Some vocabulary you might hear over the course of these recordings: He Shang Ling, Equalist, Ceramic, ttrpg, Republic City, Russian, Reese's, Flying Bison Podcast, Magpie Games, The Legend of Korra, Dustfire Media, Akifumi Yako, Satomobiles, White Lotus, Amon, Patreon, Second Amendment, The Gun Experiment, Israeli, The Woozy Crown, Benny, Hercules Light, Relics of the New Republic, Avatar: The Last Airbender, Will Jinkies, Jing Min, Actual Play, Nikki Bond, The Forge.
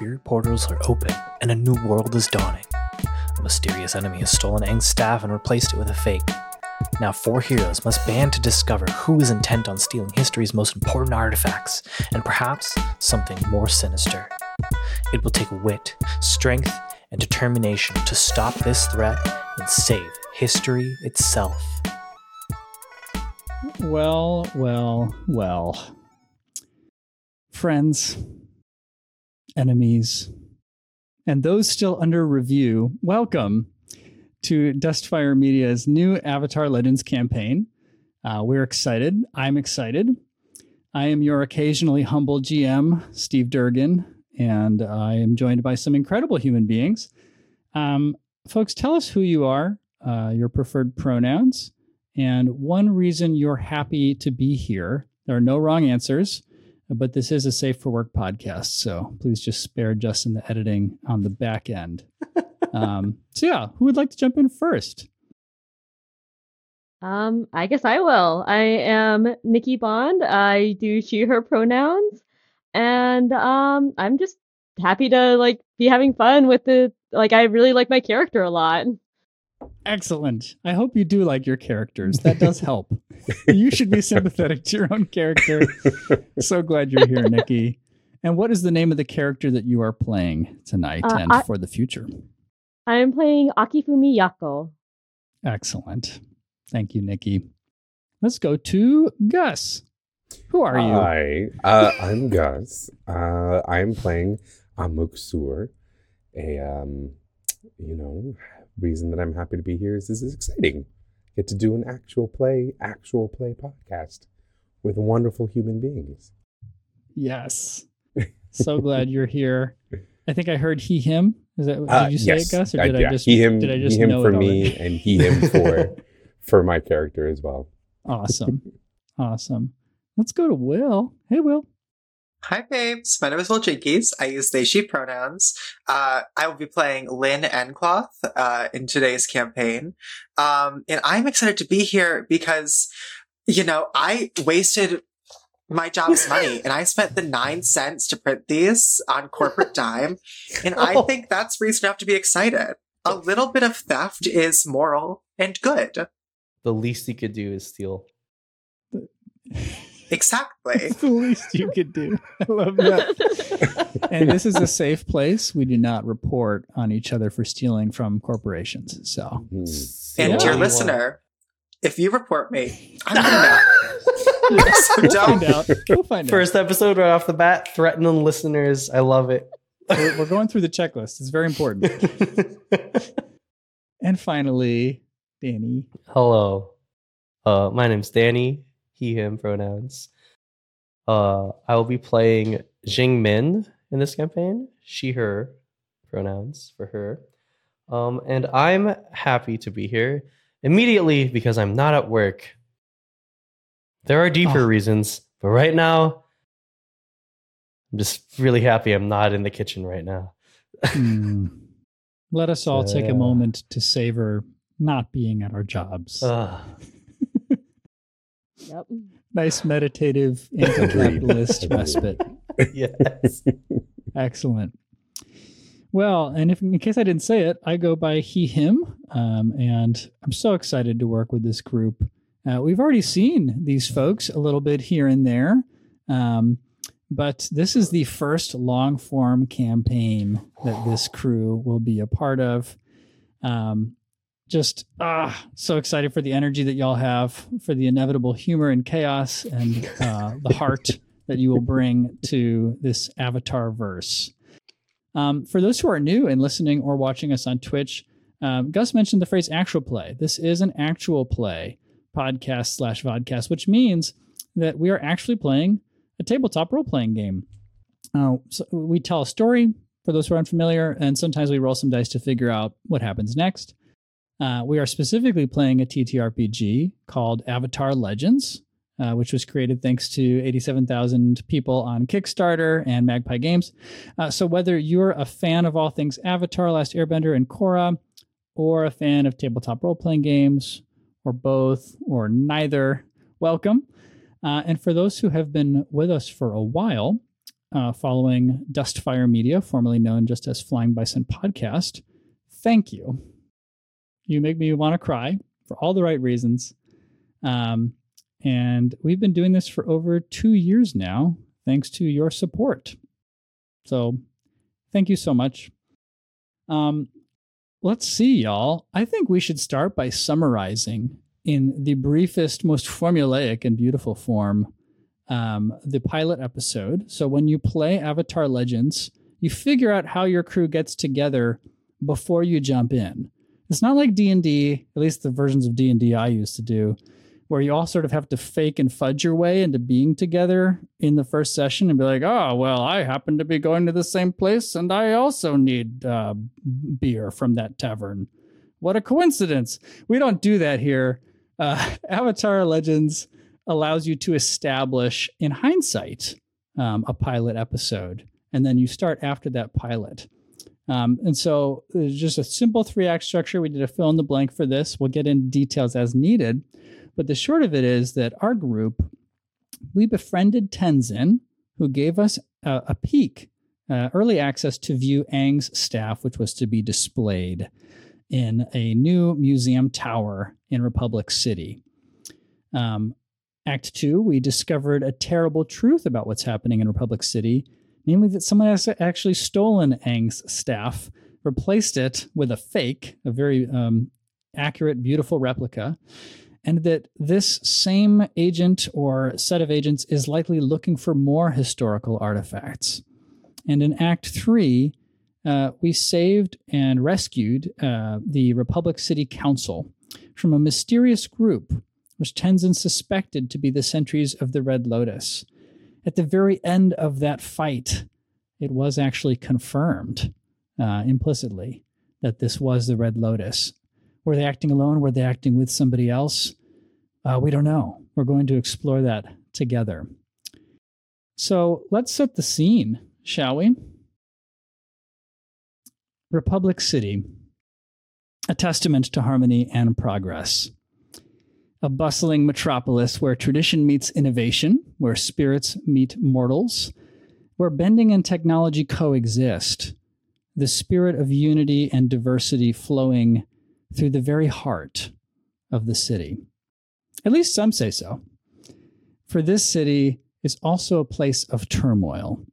spirit portals are open and a new world is dawning. A mysterious enemy has stolen Aang's staff and replaced it with a fake. Now four heroes must band to discover who is intent on stealing history's most important artifacts, and perhaps something more sinister. It will take wit, strength, and determination to stop this threat and save history itself. Well, well, well. Friends, enemies, and those still under review, welcome to Dustfire Media's new Avatar Legends campaign. We're excited. I'm excited. I am your occasionally humble GM, Steve Durgin, and I am joined by some incredible human beings. Folks, tell us who you are, your preferred pronouns, and one reason you're happy to be here. There are no wrong answers, but this is a Safe for Work podcast, so please just spare Justin the editing on the back end. So yeah, who would like to jump in first? I guess I will. I am Nikki Bond. I do she, her pronouns, and I'm just happy to be having fun with it. I really like my character a lot. Excellent. I hope you do like your characters. That does help. You should be sympathetic to your own character. So glad you're here, Nikki. And what is the name of the character that you are playing tonight and for the future? I am playing Akifumi Yako. Excellent. Thank you, Nikki. Let's go to Gus. Who are you? Hi, I'm Gus. I'm playing Amak Sur. Reason that I'm happy to be here is this is exciting. Get to do an actual play podcast with wonderful human beings. Yes. So glad you're here. I think I heard he, him. Is that did you say yes. It, Gus? Or did I just he, him, did I just he, him know for me and he, him for my character as well. Awesome. Let's go to Will. Hey, Will. Hi, babes. My name is Will Jinkies. I use they, she pronouns. I will be playing Lynn Encloth in today's campaign. And I'm excited to be here because, I wasted my job's money, and I spent the 9 cents to print these on corporate dime, and I think that's reason enough to be excited. A little bit of theft is moral and good. The least you could do is steal. Exactly. It's the least you could do. I love that. And this is a safe place. We do not report on each other for stealing from corporations. So, and dear listener, if you report me, I'm going to know. So we'll find out. First episode right off the bat, threatening listeners. I love it. We're going through the checklist. It's very important. And finally, Danny. Hello. My name's Danny. He, him pronouns. I will be playing Jing Min in this campaign. She, her pronouns for her. And I'm happy to be here immediately because I'm not at work. There are deeper reasons, but right now, I'm just really happy I'm not in the kitchen right now. Let us all take a moment to savor not being at our jobs. Yep. Nice meditative anti-capitalist respite. Yes. Excellent. Well, and if in case I didn't say it, I go by he, him, and I'm so excited to work with this group. We've already seen these folks a little bit here and there, but this is the first long-form campaign that this crew will be a part of. So excited for the energy that y'all have, for the inevitable humor and chaos, and the heart that you will bring to this Avatar verse. For those who are new and listening or watching us on Twitch, Gus mentioned the phrase actual play. This is an actual play podcast / vodcast, which means that we are actually playing a tabletop role-playing game. So we tell a story, for those who are unfamiliar, and sometimes we roll some dice to figure out what happens next. We are specifically playing a ttrpg called Avatar Legends, which was created thanks to 87,000 people on Kickstarter and Magpie Games. So whether you're a fan of all things Avatar: Last Airbender and Korra, or a fan of tabletop role-playing games, or both, or neither, welcome. And for those who have been with us for a while, following Dustfire Media, formerly known just as Flying Bison Podcast. Thank you. You make me want to cry for all the right reasons. And we've been doing this for over 2 years now, thanks to your support. So thank you so much. Let's see, y'all. I think we should start by summarizing in the briefest, most formulaic and beautiful form, the pilot episode. So when you play Avatar Legends, you figure out how your crew gets together before you jump in. It's not like D&D, at least the versions of D&D I used to do, where you all sort of have to fake and fudge your way into being together in the first session and be like, oh, well, I happen to be going to the same place and I also need beer from that tavern. What a coincidence. We don't do that here. Avatar Legends allows you to establish, in hindsight, a pilot episode. And then you start after that pilot. And so it's just a simple 3-act structure. We did a fill in the blank for this. We'll get into details as needed. But the short of it is that our group, we befriended Tenzin, who gave us a peek, early access to view Aang's staff, which was to be displayed in a new museum tower in Republic City. Act 2, we discovered a terrible truth about what's happening in Republic City, namely that someone has actually stolen Aang's staff, replaced it with a fake, a very accurate, beautiful replica, and that this same agent or set of agents is likely looking for more historical artifacts. And in Act 3, we saved and rescued the Republic City Council from a mysterious group, which Tenzin suspected to be the sentries of the Red Lotus. At the very end of that fight, it was actually confirmed implicitly that this was the Red Lotus. Were they acting alone? Were they acting with somebody else? We don't know. We're going to explore that together. So let's set the scene, shall we? Republic City, a testament to harmony and progress. A bustling metropolis where tradition meets innovation, where spirits meet mortals, where bending and technology coexist, the spirit of unity and diversity flowing through the very heart of the city. At least some say so. For this city is also a place of turmoil.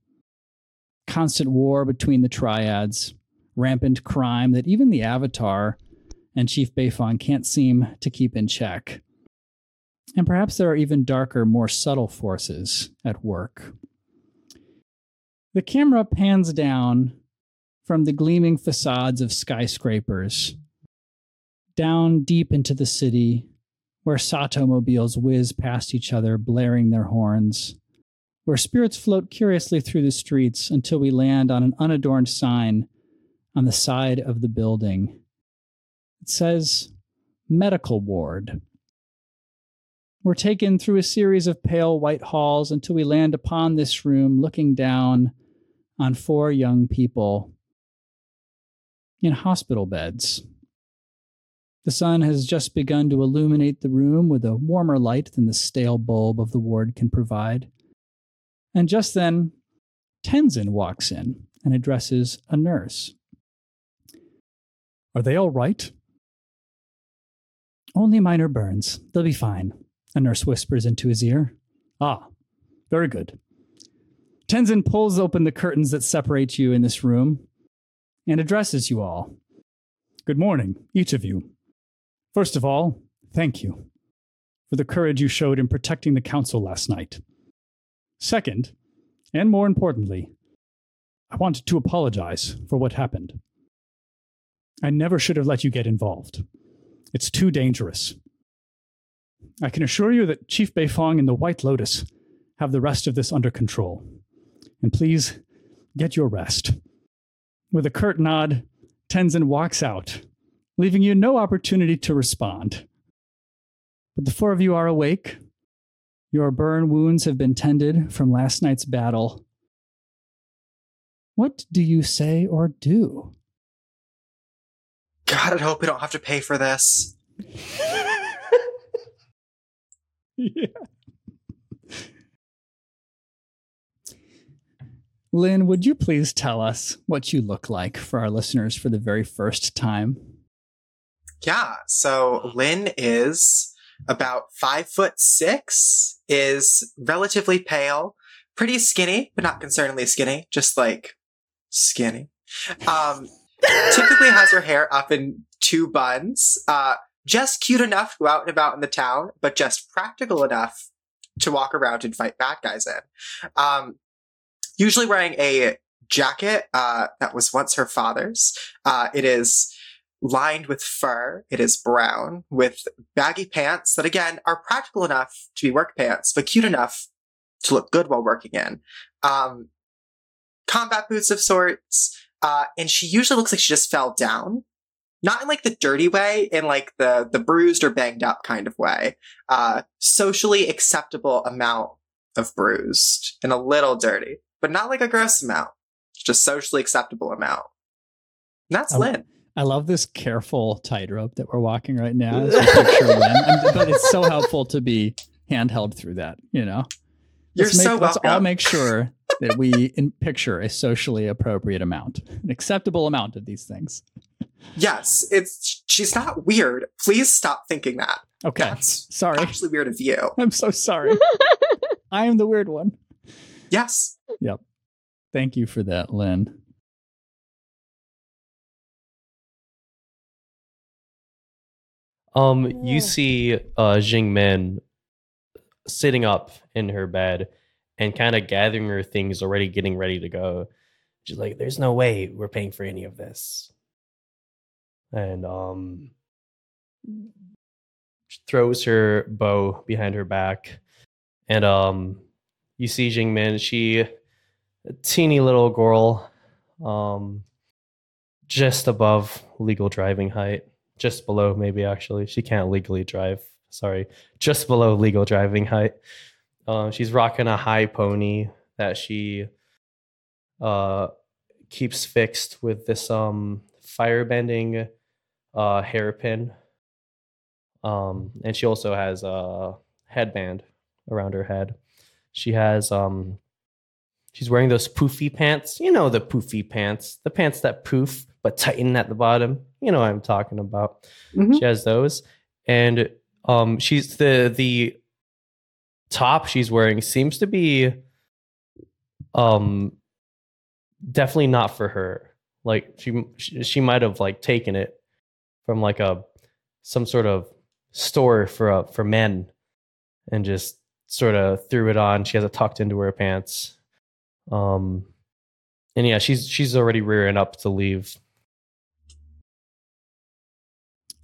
Constant war between the triads, rampant crime that even the Avatar and Chief Beifong can't seem to keep in check. And perhaps there are even darker, more subtle forces at work. The camera pans down from the gleaming facades of skyscrapers down deep into the city, where Satomobiles whiz past each other, blaring their horns, where spirits float curiously through the streets until we land on an unadorned sign on the side of the building. It says, Medical Ward. We're taken through a series of pale white halls until we land upon this room, looking down on 4 young people in hospital beds. The sun has just begun to illuminate the room with a warmer light than the stale bulb of the ward can provide. And just then, Tenzin walks in and addresses a nurse. Are they all right? Only minor burns. They'll be fine, a nurse whispers into his ear. Ah, very good. Tenzin pulls open the curtains that separate you in this room and addresses you all. Good morning, each of you. First of all, thank you for the courage you showed in protecting the council last night. Second, and more importantly, I wanted to apologize for what happened. I never should have let you get involved. It's too dangerous. I can assure you that Chief Beifong and the White Lotus have the rest of this under control. And please, get your rest. With a curt nod, Tenzin walks out, leaving you no opportunity to respond. But the 4 of you are awake. Your burn wounds have been tended from last night's battle. What do you say or do? God, I hope we don't have to pay for this. Yeah. Lynn, would you please tell us what you look like for our listeners for the very first time? Yeah, so Lynn is about 5'6", is relatively pale, pretty skinny, but not concerningly skinny, just like skinny. Typically has her hair up in two buns, just cute enough to go out and about in the town, but just practical enough to walk around and fight bad guys in. Usually wearing a jacket that was once her father's. It is lined with fur. It is brown with baggy pants that, again, are practical enough to be work pants, but cute enough to look good while working in. Combat boots of sorts. And she usually looks like she just fell down. Not in, like, the dirty way, in, like, the bruised or banged up kind of way. Socially acceptable amount of bruised and a little dirty, but not, like, a gross amount. Just socially acceptable amount. And that's Lynn. I love this careful tightrope that we're walking right now. As we picture Lynn. But it's so helpful to be handheld through that, you know? Let's all make sure that we picture a socially appropriate amount, an acceptable amount of these things. Yes, she's not weird. Please stop thinking that. Okay, that's sorry. Actually, weird of you. I'm so sorry. I am the weird one. Yes. Yep. Thank you for that, Lynn. You see Jing Min sitting up in her bed and kind of gathering her things, already getting ready to go. She's like, "There's no way we're paying for any of this." And she throws her bow behind her back. And you see Jing Min, she a teeny little girl, just above legal driving height. Just below, maybe, actually. She can't legally drive. Sorry. Just below legal driving height. She's rocking a high pony that she keeps fixed with this firebending hairpin. And she also has a headband around her head. She has she's wearing those poofy pants. You know, the poofy pants. The pants that poof but tighten at the bottom. You know what I'm talking about. Mm-hmm. She has those. And she's the top she's wearing seems to be definitely not for her. Like she might have like taken it from like some sort of store for men and just sort of threw it on. She has it tucked into her pants. And yeah, she's already rearing up to leave.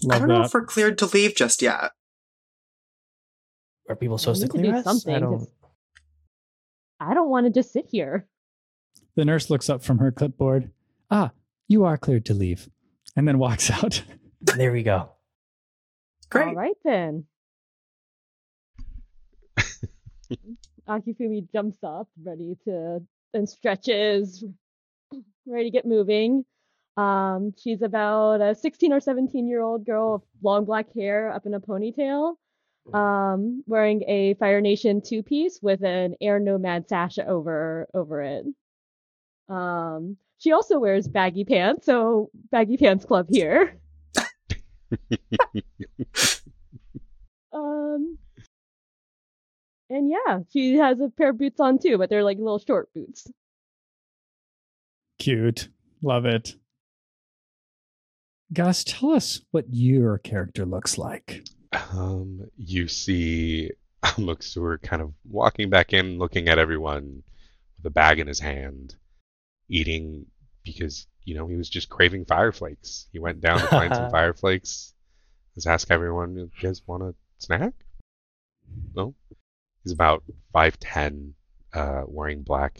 Love I don't that. Know if we're cleared to leave just yet. Are people supposed to clear us? Something. I don't want to just sit here. The nurse looks up from her clipboard. Ah, you are cleared to leave. And then walks out. There we go. Great. All right, then. Akifumi jumps up, ready to, and stretches, ready to get moving. She's about a 16 or 17-year-old girl with long black hair up in a ponytail, wearing a Fire Nation two-piece with an Air Nomad sash over it. She also wears baggy pants, so baggy pants club here. And yeah, she has a pair of boots on too, but they're like little short boots. Cute. Love it. Gus, tell us what your character looks like. You see Amak Sur kind of walking back in, looking at everyone with a bag in his hand, eating because, you know, he was just craving fireflakes. He went down to find some fireflakes. Just ask everyone, "You guys want a snack?" No? He's about 5'10", wearing black,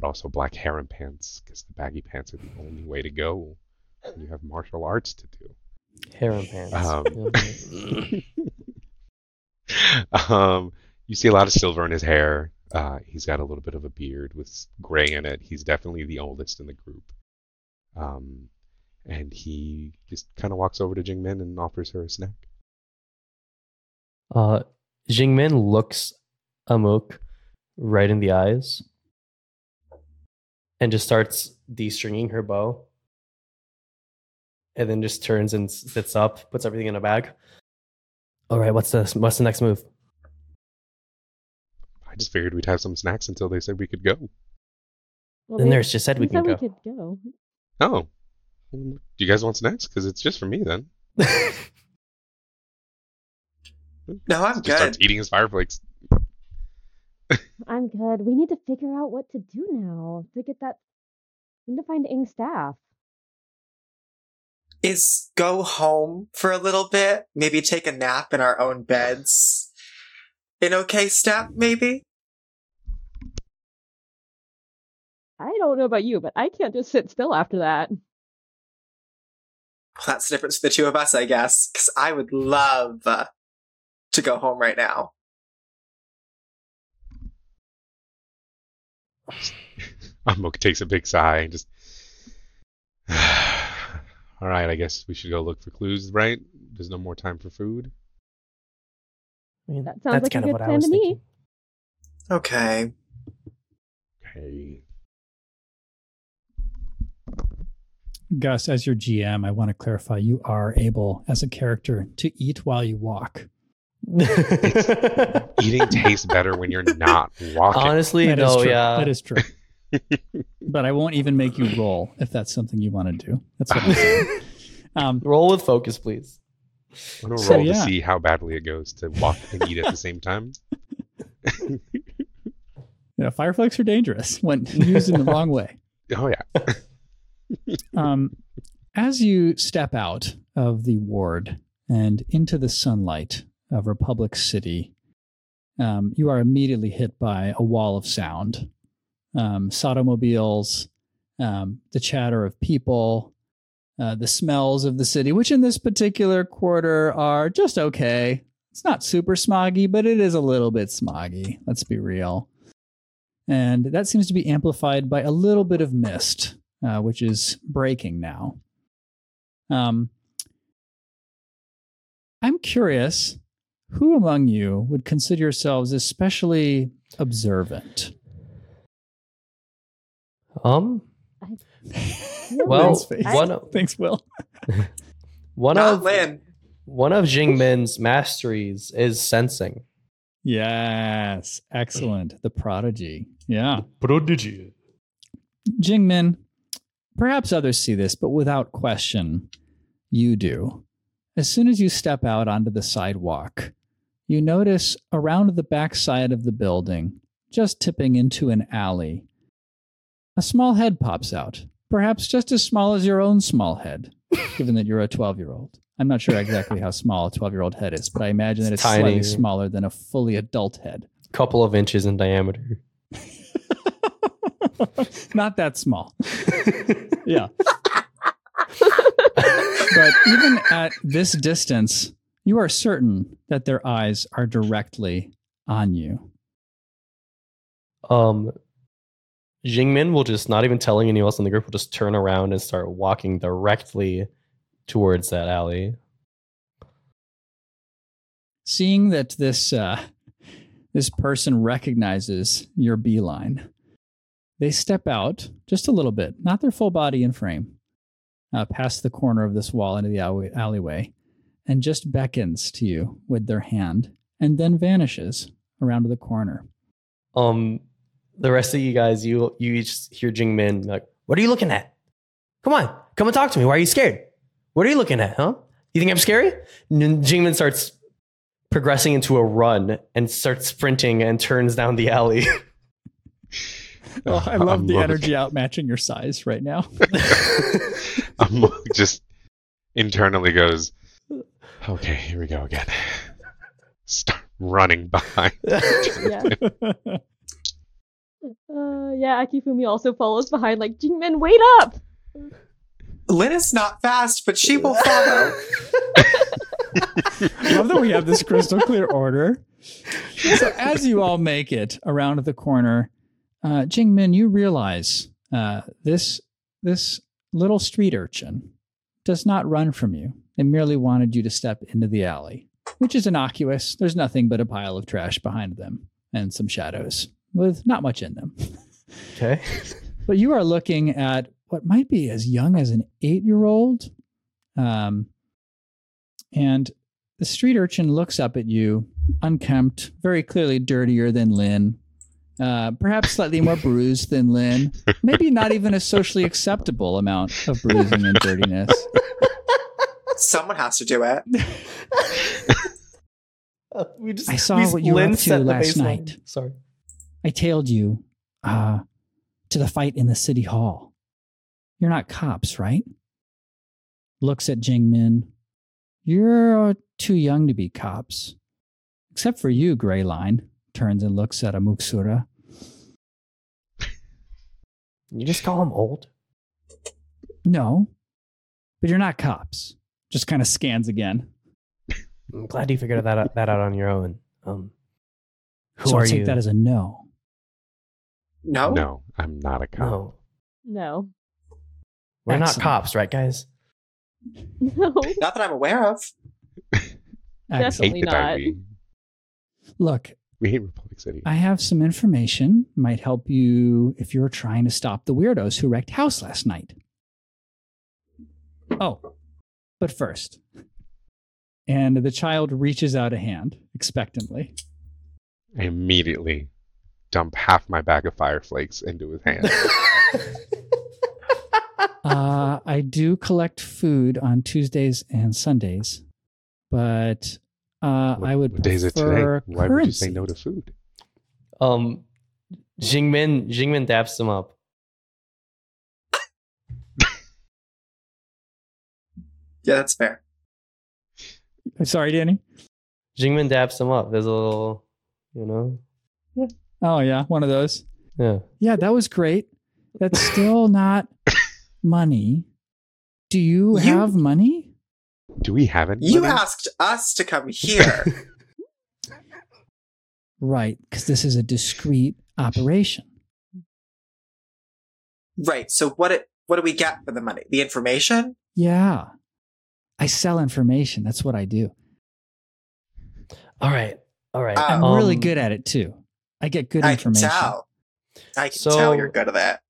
but also black harem pants, because the baggy pants are the only way to go. You have martial arts to do. Harem pants. You see a lot of silver in his hair. He's got a little bit of a beard with gray in it. He's definitely the oldest in the group. And he just kind of walks over to Jing Min and offers her a snack. Jing Min looks Amak right in the eyes and just starts de-stringing her bow. And then just turns and sits up, puts everything in a bag. All right, what's the next move? I just figured we'd have some snacks until they said we could go. Well, the nurse just said we can go. Oh. Do you guys want snacks? Because it's just for me, then. No, I'm good. Starts eating his fireflakes. I'm good. We need to figure out what to do now to get that. We need to find Ing's staff. Is go home for a little bit, maybe take a nap in our own beds. An okay step, maybe? I don't know about you, but I can't just sit still after that. Well, that's the difference for the two of us, I guess, because I would love to go home right now. Amok takes a big sigh and just... All right, I guess we should go look for clues, right? There's no more time for food. I mean, that sounds that's like kind a good of what plan I was to thinking. Me. Okay. Okay. Gus, as your GM, I want to clarify you are able, as a character, to eat while you walk. Eating tastes better when you're not walking. Honestly, that is true. But I won't even make you roll if that's something you want to do. That's what I'm saying. Roll with focus, please. I'm going to roll to see how badly it goes to walk and eat at the same time. Fireflakes are dangerous when used in the wrong way. Oh, yeah. As you step out of the ward and into the sunlight of Republic City, you are immediately hit by a wall of sound. Sotomobiles, the chatter of people, the smells of the city, which in this particular quarter are just okay. It's not super smoggy, but it is a little bit smoggy. Let's be real. And that seems to be amplified by a little bit of mist, which is breaking now. I'm curious, who among you would consider yourselves especially observant? Thanks, Will. One of Jing Min's masteries is sensing. Yes, excellent. The prodigy. Yeah. The prodigy. Jing Min, perhaps others see this, but without question, you do. As soon as you step out onto the sidewalk, you notice around the backside of the building, just tipping into an alley, a small head pops out, perhaps just as small as your own small head, given that you're a 12-year-old. I'm not sure exactly how small a 12-year-old head is, but I imagine that it's tiny. Slightly smaller than a fully adult head. Couple of inches in diameter. Not that small. Yeah. But even at this distance, you are certain that their eyes are directly on you. Jing Min will just, not even telling anyone else in the group, will just turn around and start walking directly towards that alley. Seeing that this person recognizes your beeline, they step out just a little bit, not their full body in frame, past the corner of this wall into the alleyway, and just beckons to you with their hand, and then vanishes around the corner. The rest of you guys, you each hear Jing Min like, "What are you looking at? Come on, come and talk to me. Why are you scared? What are you looking at, huh? You think I'm scary?" And Jing Min starts progressing into a run and starts sprinting and turns down the alley. Oh, I love the energy outmatching your size right now. I'm just internally goes, "Okay, here we go again." Start running behind. Akifumi also follows behind, like, "Jing Min, wait up!" Lynn is not fast, but she will follow. I love that we have this crystal clear order. So as you all make it around the corner, Jing Min, you realize this little street urchin does not run from you. They merely wanted you to step into the alley, which is innocuous. There's nothing but a pile of trash behind them and some shadows with not much in them. Okay. But you are looking at what might be as young as an 8-year-old. And the street urchin looks up at you, unkempt, very clearly dirtier than Lynn, perhaps slightly more bruised than Lynn, maybe not even a socially acceptable amount of bruising and dirtiness. Someone has to do it. I saw what you were up to last night. Sorry. I tailed you to the fight in the city hall. You're not cops, right? Looks at Jing Min. You're too young to be cops. Except for you, Gray Line. Turns and looks at Amak Sur. You just call him old? No. But you're not cops. Just kind of scans again. I'm glad you figured that out on your own. Who are you? So I take that as a no. No? No, I'm not a cop. No. We're Excellent. Not cops, right, guys? No. Not that I'm aware of. Definitely not. Look. We hate Republic City. I have some information. Might help you if you're trying to stop the weirdos who wrecked house last night. Oh, but first. And the child reaches out a hand expectantly. I immediately dump half my bag of fire flakes into his hand. I do collect food on Tuesdays and Sundays, but I would prefer days of today? Why would you say no to food? Jingmin daps him up. Yeah, that's fair. I'm sorry, Danny. Jingmin daps him up. There's a little, Yeah. Oh, yeah. One of those. Yeah. Yeah, that was great. That's still not money. Do you have money? Do we have any money? You asked us to come here. Right, because this is a discreet operation. Right. So what do we get for the money? The information? Yeah. I sell information. That's what I do. All right. I'm really good at it, too. I get good information. I can tell you're good at that.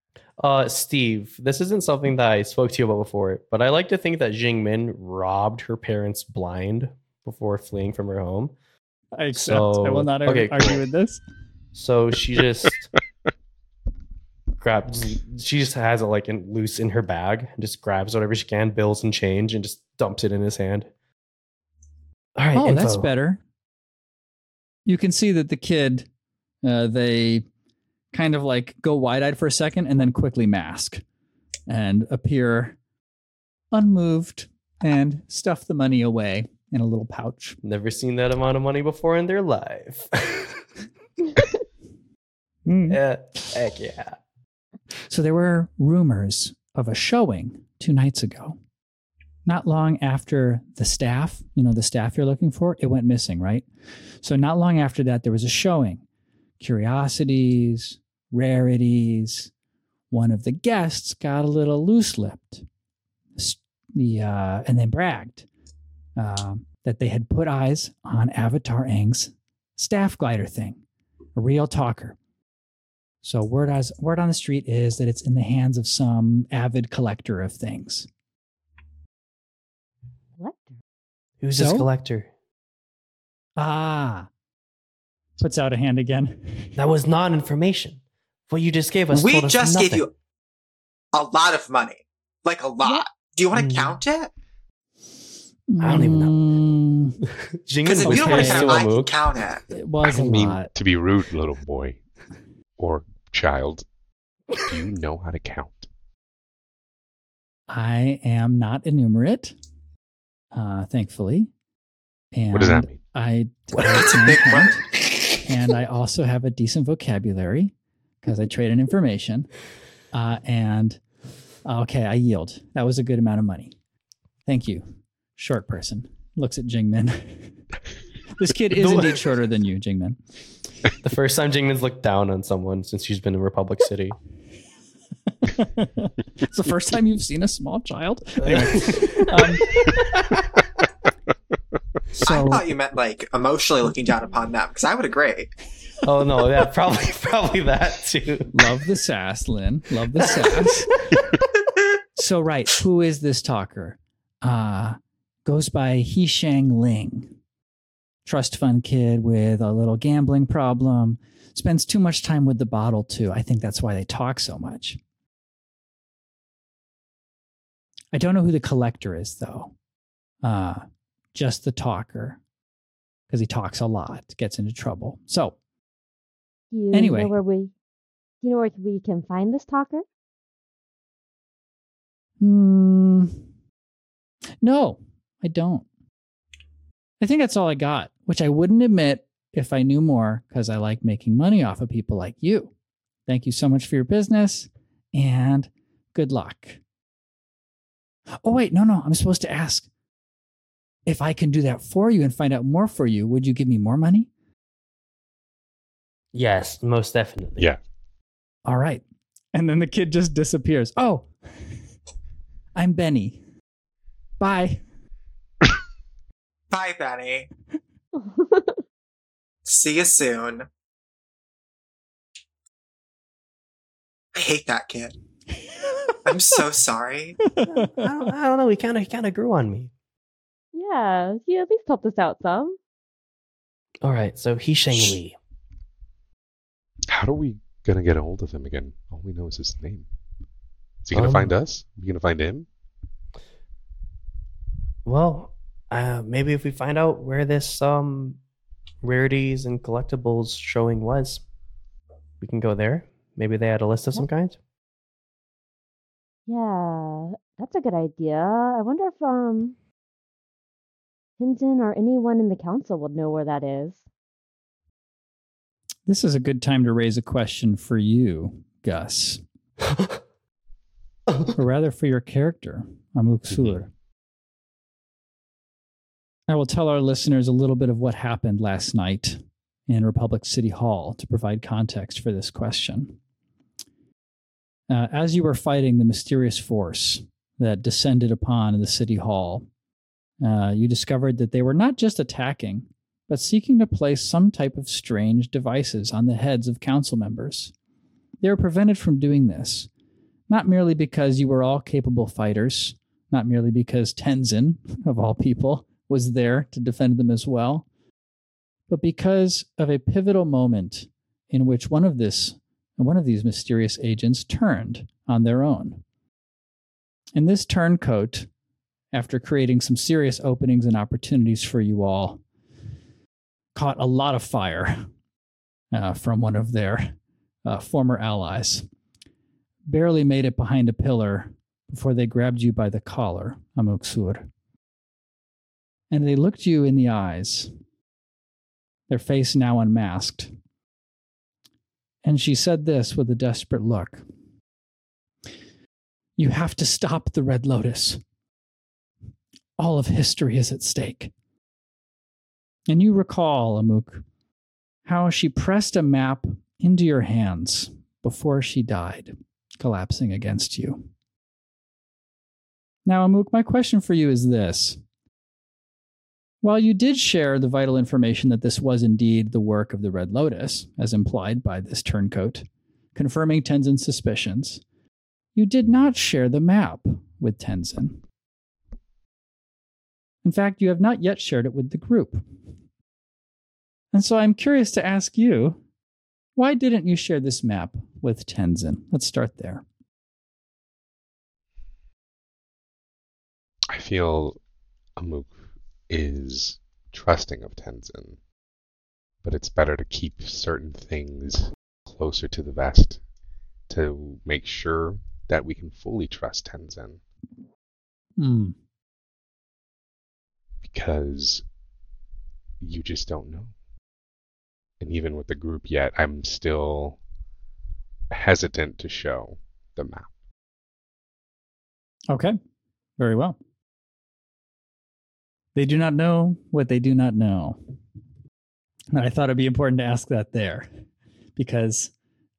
Steve, this isn't something that I spoke to you about before, but I like to think that Jing Min robbed her parents blind before fleeing from her home. I accept. I will not argue with this. So she just... She just has it loose in her bag and just grabs whatever she can, bills and change, and just dumps it in his hand. All right, info. That's better. You can see that the kid, they kind of go wide-eyed for a second and then quickly mask and appear unmoved and stuff the money away in a little pouch. Never seen that amount of money before in their life. Heck yeah. So there were rumors of a showing 2 nights ago. Not long after the staff you're looking for, it went missing, right? So not long after that, there was a showing. Curiosities, rarities. One of the guests got a little loose-lipped and then bragged that they had put eyes on Avatar Aang's staff glider thing, a real talker. So word on the street is that it's in the hands of some avid collector of things. Collector? Who's this collector? Ah. Puts out a hand again. That was not information. What you just gave us. We just gave you a lot of money. A lot. Yeah. Do you want to count it? I don't even know. Because if you don't want to count it. It was a lot. To be rude, little boy. Or child, do you know how to count? I am not enumerate, thankfully. And what does that mean? And I also have a decent vocabulary because I trade in information. I yield. That was a good amount of money. Thank you. Short person. Looks at Jing Min. This kid is indeed shorter than you, Jing Min. The first time Jingmin's looked down on someone since she's been in Republic City. It's the first time you've seen a small child? Anyway. I thought you meant emotionally looking down upon them, because I would agree. Oh no, yeah, probably that too. Love the sass, Lynn. Love the sass. So right, who is this talker? Goes by He Shang Ling. Trust fund kid with a little gambling problem. Spends too much time with the bottle too. I think that's why they talk so much. I don't know who the collector is though. Just the talker. Because he talks a lot, gets into trouble. So anyway, do you know where we can find this talker? No, I don't. I think that's all I got, which I wouldn't admit if I knew more, because I like making money off of people like you. Thank you so much for your business, and good luck. Oh, wait, no, I'm supposed to ask if I can do that for you and find out more for you. Would you give me more money? Yes, most definitely. Yeah. All right. And then the kid just disappears. Oh, I'm Benny. Bye. Bye, Benny. See you soon. I hate that kid. I'm so sorry. I don't know. He kind of grew on me. Yeah. He at least helped us out some. All right. So He Shang Lee. How are we gonna get a hold of him again? All we know is his name. Is he gonna find us? Are we gonna find him? Well, maybe if we find out where this rarities and collectibles showing was, we can go there. Maybe they had a list of some kind. Yeah, that's a good idea. I wonder if Tenzin or anyone in the council would know where that is. This is a good time to raise a question for you, Gus. Or rather for your character, Amak Sur. I will tell our listeners a little bit of what happened last night in Republic City Hall to provide context for this question. As you were fighting the mysterious force that descended upon the City Hall, you discovered that they were not just attacking, but seeking to place some type of strange devices on the heads of council members. They were prevented from doing this, not merely because you were all capable fighters, not merely because Tenzin, of all people, was there to defend them as well, but because of a pivotal moment in which one of these mysterious agents turned on their own. And this turncoat, after creating some serious openings and opportunities for you all, caught a lot of fire from one of their former allies. Barely made it behind a pillar before they grabbed you by the collar, Amak Sur. And they looked you in the eyes, their face now unmasked. And she said this with a desperate look. You have to stop the Red Lotus. All of history is at stake. And you recall, Amuk, how she pressed a map into your hands before she died, collapsing against you. Now, Amuk, my question for you is this. While you did share the vital information that this was indeed the work of the Red Lotus, as implied by this turncoat, confirming Tenzin's suspicions, you did not share the map with Tenzin. In fact, you have not yet shared it with the group. And so I'm curious to ask you, why didn't you share this map with Tenzin? Let's start there. I feel Amuk is trusting of Tenzin, but it's better to keep certain things closer to the vest to make sure that we can fully trust Tenzin. Mm. Because you just don't know. And even with the group yet, I'm still hesitant to show the map. Okay. Very well. They do not know what they do not know. And I thought it'd be important to ask that there, because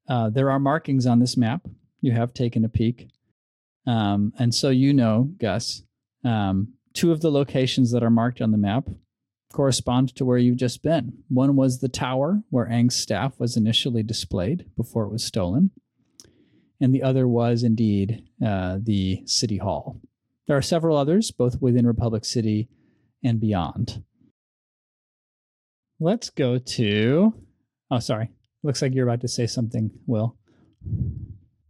there are markings on this map. You have taken a peek. And so you know, Gus, two of the locations that are marked on the map correspond to where you've just been. One was the tower where Aang's staff was initially displayed before it was stolen. And the other was indeed the city hall. There are several others, both within Republic City and beyond. Let's go to... Oh, sorry. Looks like you're about to say something, Will.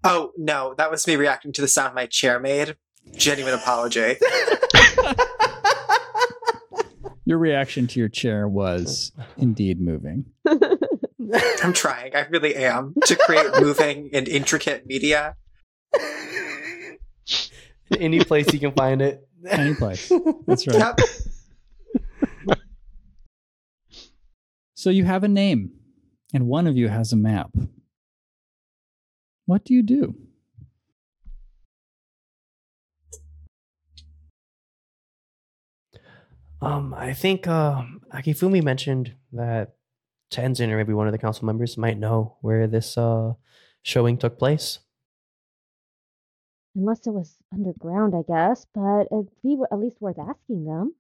Oh, no. That was me reacting to the sound my chair made. Genuine apology. Your reaction to your chair was indeed moving. I'm trying. I really am. To create moving and intricate media. Any place you can find it. Any place. That's right. Yep. So you have a name, and one of you has a map. What do you do? I think Akifumi mentioned that Tenzin or maybe one of the council members might know where this showing took place. Unless it was underground, I guess, but it'd be at least worth asking them.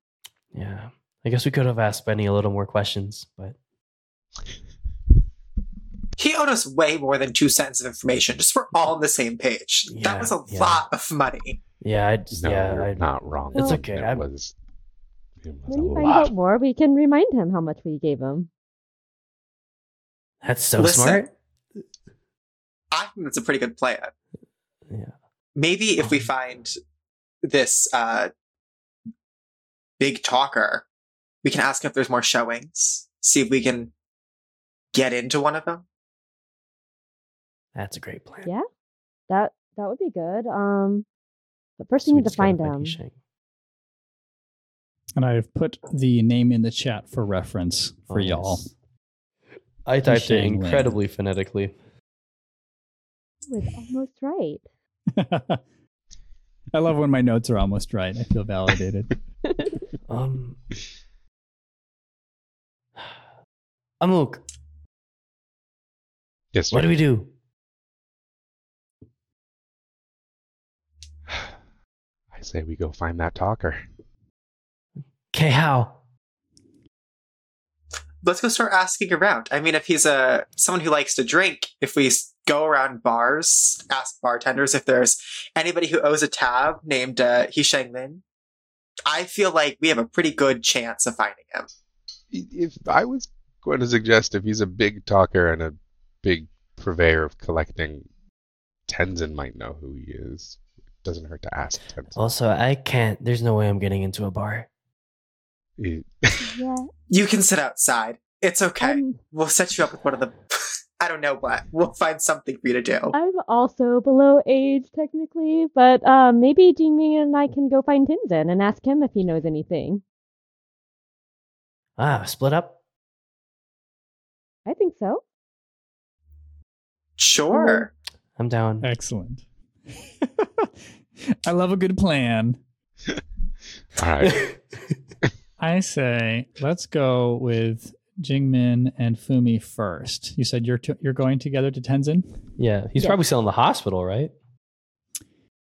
Yeah, I guess we could have asked Benny a little more questions, but... He owed us way more than 2 sentences of information. Just we're all on the same page. Yeah, that was a lot of money. Yeah, I'm not wrong. It's okay. When you find out more, we can remind him how much we gave him. That's so smart. I think that's a pretty good plan. Yeah. Maybe if we find this big talker, we can ask if there's more showings. See if we can get into one of them. That's a great plan. Yeah, that would be good. But first we need to find him. And I've put the name in the chat for reference for y'all. I typed it incredibly phonetically. It was almost right. I love when my notes are almost right. I feel validated. Amok. Yes, sir. What do we do? I say we go find that talker. Okay, how? Let's go start asking around. I mean, if he's someone who likes to drink, if we go around bars, ask bartenders if there's anybody who owes a tab named He Shang Ling, I feel like we have a pretty good chance of finding him. If I was going to suggest, if he's a big talker and a big purveyor of collecting, Tenzin might know who he is. It doesn't hurt to ask Tenzin. Also, there's no way I'm getting into a bar. Yeah. You can sit outside. It's okay. We'll set you up with one of the... I don't know what. We'll find something for you to do. I'm also below age, technically, but maybe Jing Min and I can go find Tenzin and ask him if he knows anything. Ah, split up? I think so. Sure. I'm down. Excellent. I love a good plan. All right. I say, let's go with Jing Min and Fumi first. You said you're going together to Tenzin? Yeah. He's probably still in the hospital, right?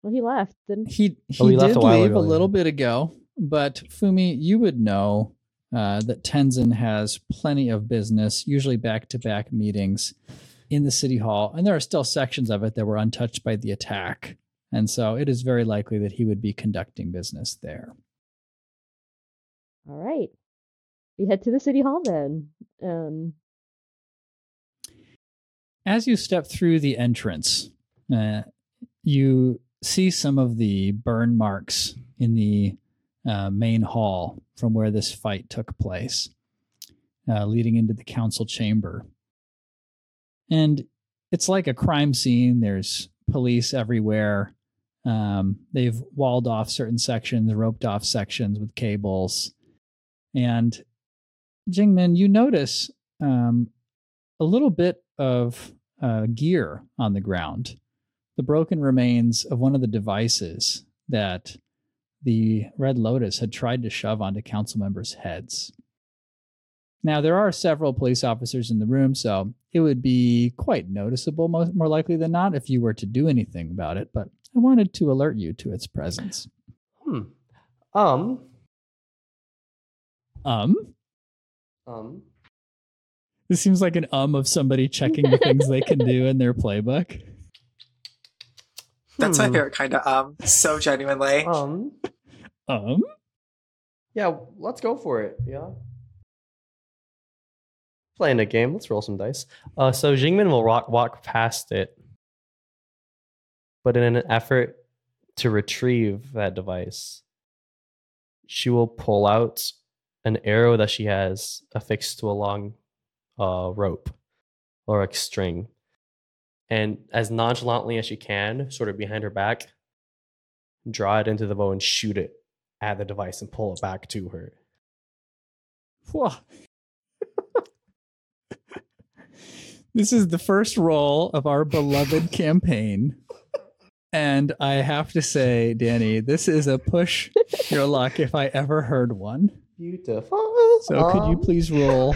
Well, he left, didn't he? He did leave a little bit ago, but Fumi, you would know that Tenzin has plenty of business, usually back-to-back meetings in the city hall, and there are still sections of it that were untouched by the attack, and so it is very likely that he would be conducting business there. All right. We head to the city hall then. As you step through the entrance, you see some of the burn marks in the main hall from where this fight took place, leading into the council chamber. And it's like a crime scene. There's police everywhere. They've walled off certain sections, roped off sections with cables. And Jing Min, you notice a little bit of gear on the ground, the broken remains of one of the devices that the Red Lotus had tried to shove onto council members' heads. Now, there are several police officers in the room, so it would be quite noticeable, more likely than not, if you were to do anything about it, but I wanted to alert you to its presence. This seems like an of somebody checking the things they can do in their playbook. That's my favorite kind of so genuinely. Yeah, let's go for it. Yeah. Playing a game. Let's roll some dice. So Jing Min will walk past it, but in an effort to retrieve that device, she will pull out an arrow that she has affixed to a long rope or a string, and as nonchalantly as she can, sort of behind her back, draw it into the bow and shoot it at the device and pull it back to her. This is the first roll of our beloved campaign, and I have to say, Danny, this is a push your luck if I ever heard one. Beautiful. So could you please roll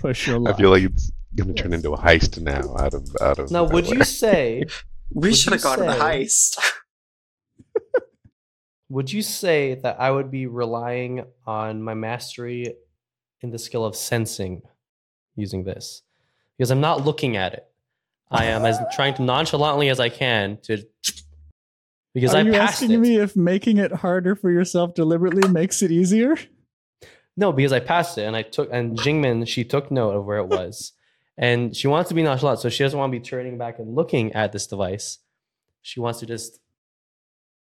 push your luck? I feel like it's going to turn into a heist now out of Now, would you say we should have gotten the heist? Would you say that I would be relying on my mastery in the skill of sensing using this? Because I'm not looking at it. I am as trying to nonchalantly as I can to... Because I passed it. Are you asking me if making it harder for yourself deliberately makes it easier? No, because I passed it and Jing Min, she took note of where it was. And she wants to be nonchalant, so she doesn't want to be turning back and looking at this device. She wants to just,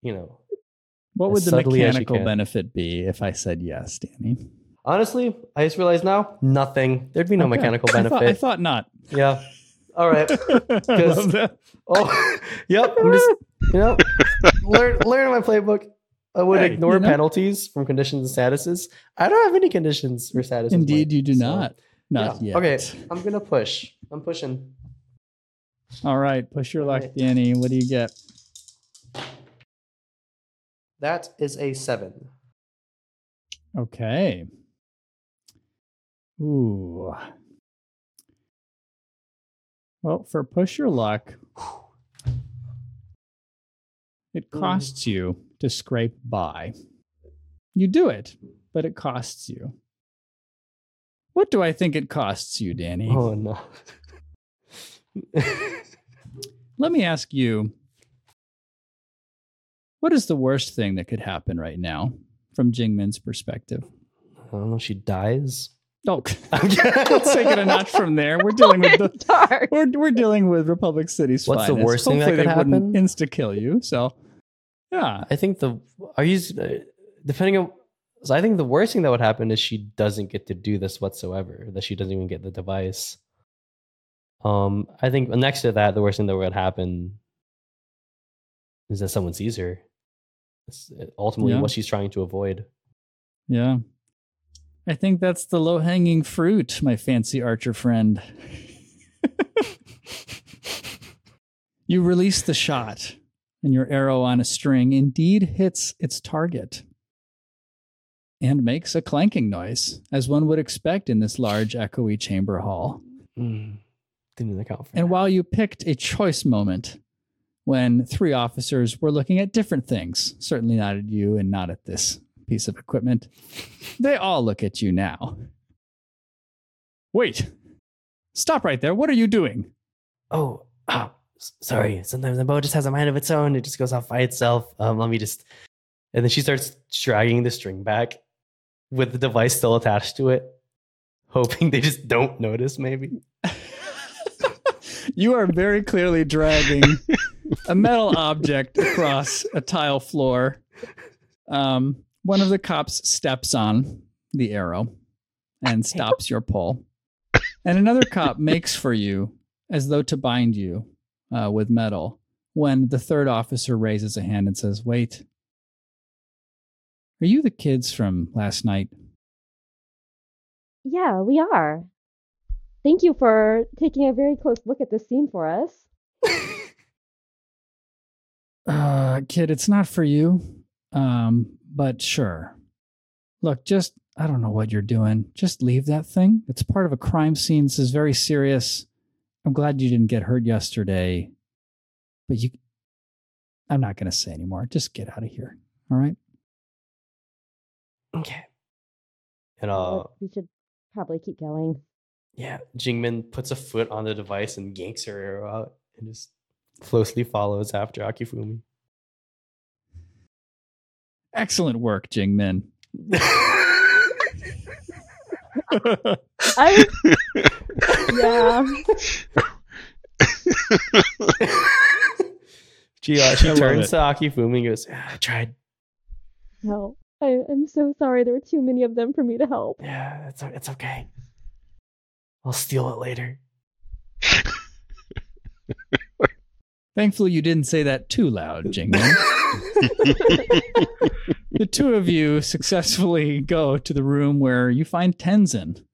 What would the mechanical benefit be if I said yes, Danny? Honestly, I just realized now, nothing. There'd be no mechanical benefit. I thought not. Yeah. All right. Love that. Oh, yep. I'm just, learn my playbook. I would ignore penalties from conditions and statuses. I don't have any conditions or statuses. Indeed, you do not. Not yet. Okay, I'm going to push. I'm pushing. All right, push your luck, Danny. What do you get? That is a 7. Okay. Ooh. Well, for push your luck, it costs you to scrape by. You do it, but it costs you. What do I think it costs you, Danny? Oh, no. Let me ask you, what is the worst thing that could happen right now from Jing Min's perspective? I don't know, she dies. Oh, let's take it a notch from there. We're dealing with we're dealing with Republic City's finest. What's the worst thing that could happen? Hopefully they wouldn't insta-kill you, so... Yeah, I think I think the worst thing that would happen is she doesn't get to do this whatsoever, that she doesn't even get the device. I think next to that, the worst thing that would happen is that someone sees her. It's ultimately what she's trying to avoid. Yeah. I think that's the low-hanging fruit, my fancy archer friend. You release the shot. And your arrow on a string indeed hits its target and makes a clanking noise, as one would expect in this large, echoey chamber hall. Didn't account for that. While you picked a choice moment when 3 officers were looking at different things, certainly not at you and not at this piece of equipment, they all look at you now. Wait, stop right there. What are you doing? Oh, sorry, sometimes the bow just has a mind of its own. It just goes off by itself. And then she starts dragging the string back with the device still attached to it, hoping they just don't notice, maybe. You are very clearly dragging a metal object across a tile floor. One of the cops steps on the arrow and stops your pull. And another cop makes for you as though to bind you. With metal, when the 3rd officer raises a hand and says, "Wait, are you the kids from last night?" "Yeah, we are. Thank you for taking a very close look at this scene for us." Kid, it's not for you, but sure. Look, I don't know what you're doing. Just leave that thing. It's part of a crime scene. This is very serious. I'm glad you didn't get hurt yesterday, but I'm not going to say anymore. Just get out of here. All right. Okay. And we should probably keep going. Yeah, Jing Min puts a foot on the device and yanks her arrow out and just closely follows after Akifumi. Excellent work, Jing Min. Yeah. She turns to Akifumi and goes, I tried. No, I'm so sorry. There were too many of them for me to help. Yeah, it's okay. I'll steal it later. Thankfully, you didn't say that too loud, Jing Min. The two of you successfully go to the room where you find Tenzin.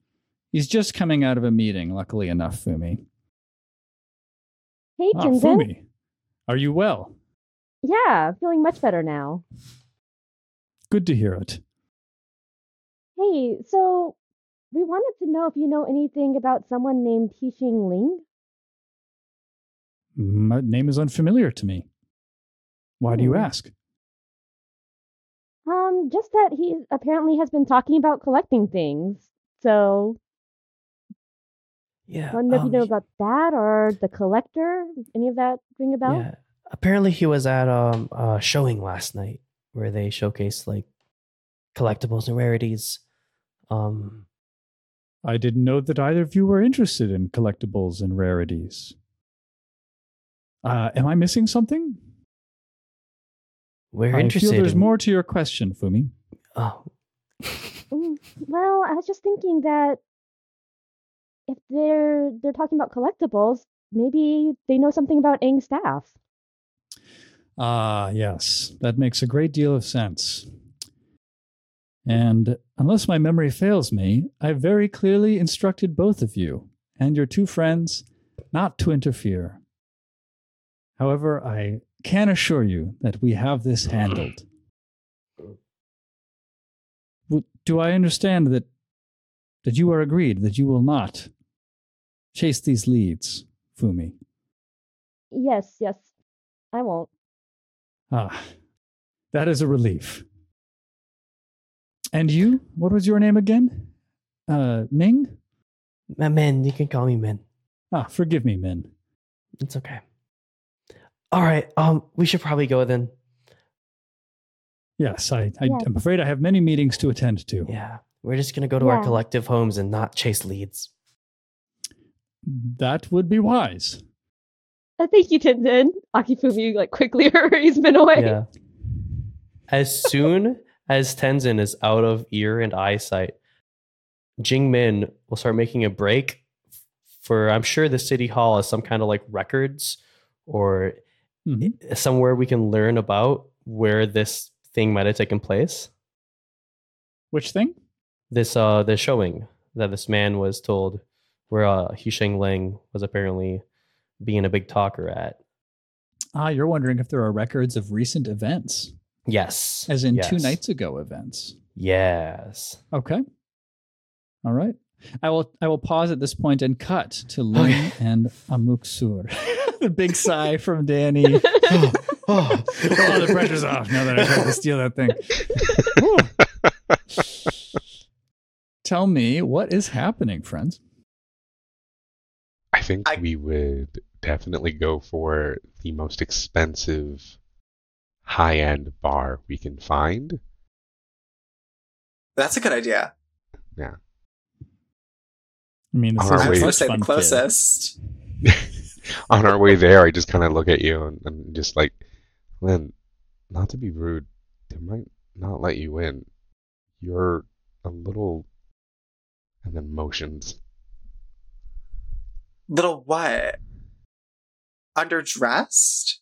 He's just coming out of a meeting, luckily enough, Fumi. Hey, Tenzin. Fumi, are you well? Yeah, feeling much better now. Good to hear it. Hey, so we wanted to know if you know anything about someone named He Shang Ling. My name is unfamiliar to me. Why do you ask? Just that he apparently has been talking about collecting things. So, yeah, I don't know if you know about that or the collector. Any of that ring a bell? Yeah, apparently he was at a showing last night, where they showcase like collectibles and rarities. I didn't know that either of you were interested in collectibles and rarities. Am I missing something? I feel there's more to your question, Fumi. Oh. Well, I was just thinking that if they're talking about collectibles, maybe they know something about Aang's staff. Ah, yes. That makes a great deal of sense. And unless my memory fails me, I very clearly instructed both of you and your two friends not to interfere. However, I can assure you that we have this handled. Do I understand that you are agreed that you will not chase these leads, Fumi? Yes. I won't. Ah, that is a relief. And you? What was your name again? Ming? Min. You can call me Min. Ah, forgive me, Min. It's okay. All right. We should probably go then. Yes, I'm afraid I have many meetings to attend to. Yeah, we're just going to go to our collective homes and not chase leads. That would be wise. Thank you, Tenzin. Akifumi quickly hurries Min away. Yeah. As soon as Tenzin is out of ear and eyesight, Jing Min will start making a break for, I'm sure the city hall has some kind of records or somewhere we can learn about where this thing might have taken place. Which thing? This the showing that this man was told where He Shang Ling was apparently being a big talker at. Ah, you're wondering if there are records of recent events. Yes. As in 2 nights ago events. Yes. Okay. All right. I will pause at this point and cut to Lynn and Amak Sur. The big sigh from Danny. The pressure's off now that I tried to steal that thing. Tell me what is happening, friends. I think we would definitely go for the most expensive high-end bar we can find. That's a good idea. Yeah. I mean, this is supposed to say the closest. On our way there, I just kind of look at you and just Lynn, not to be rude, they might not let you in. You're a little... And then motions. Little what? Underdressed?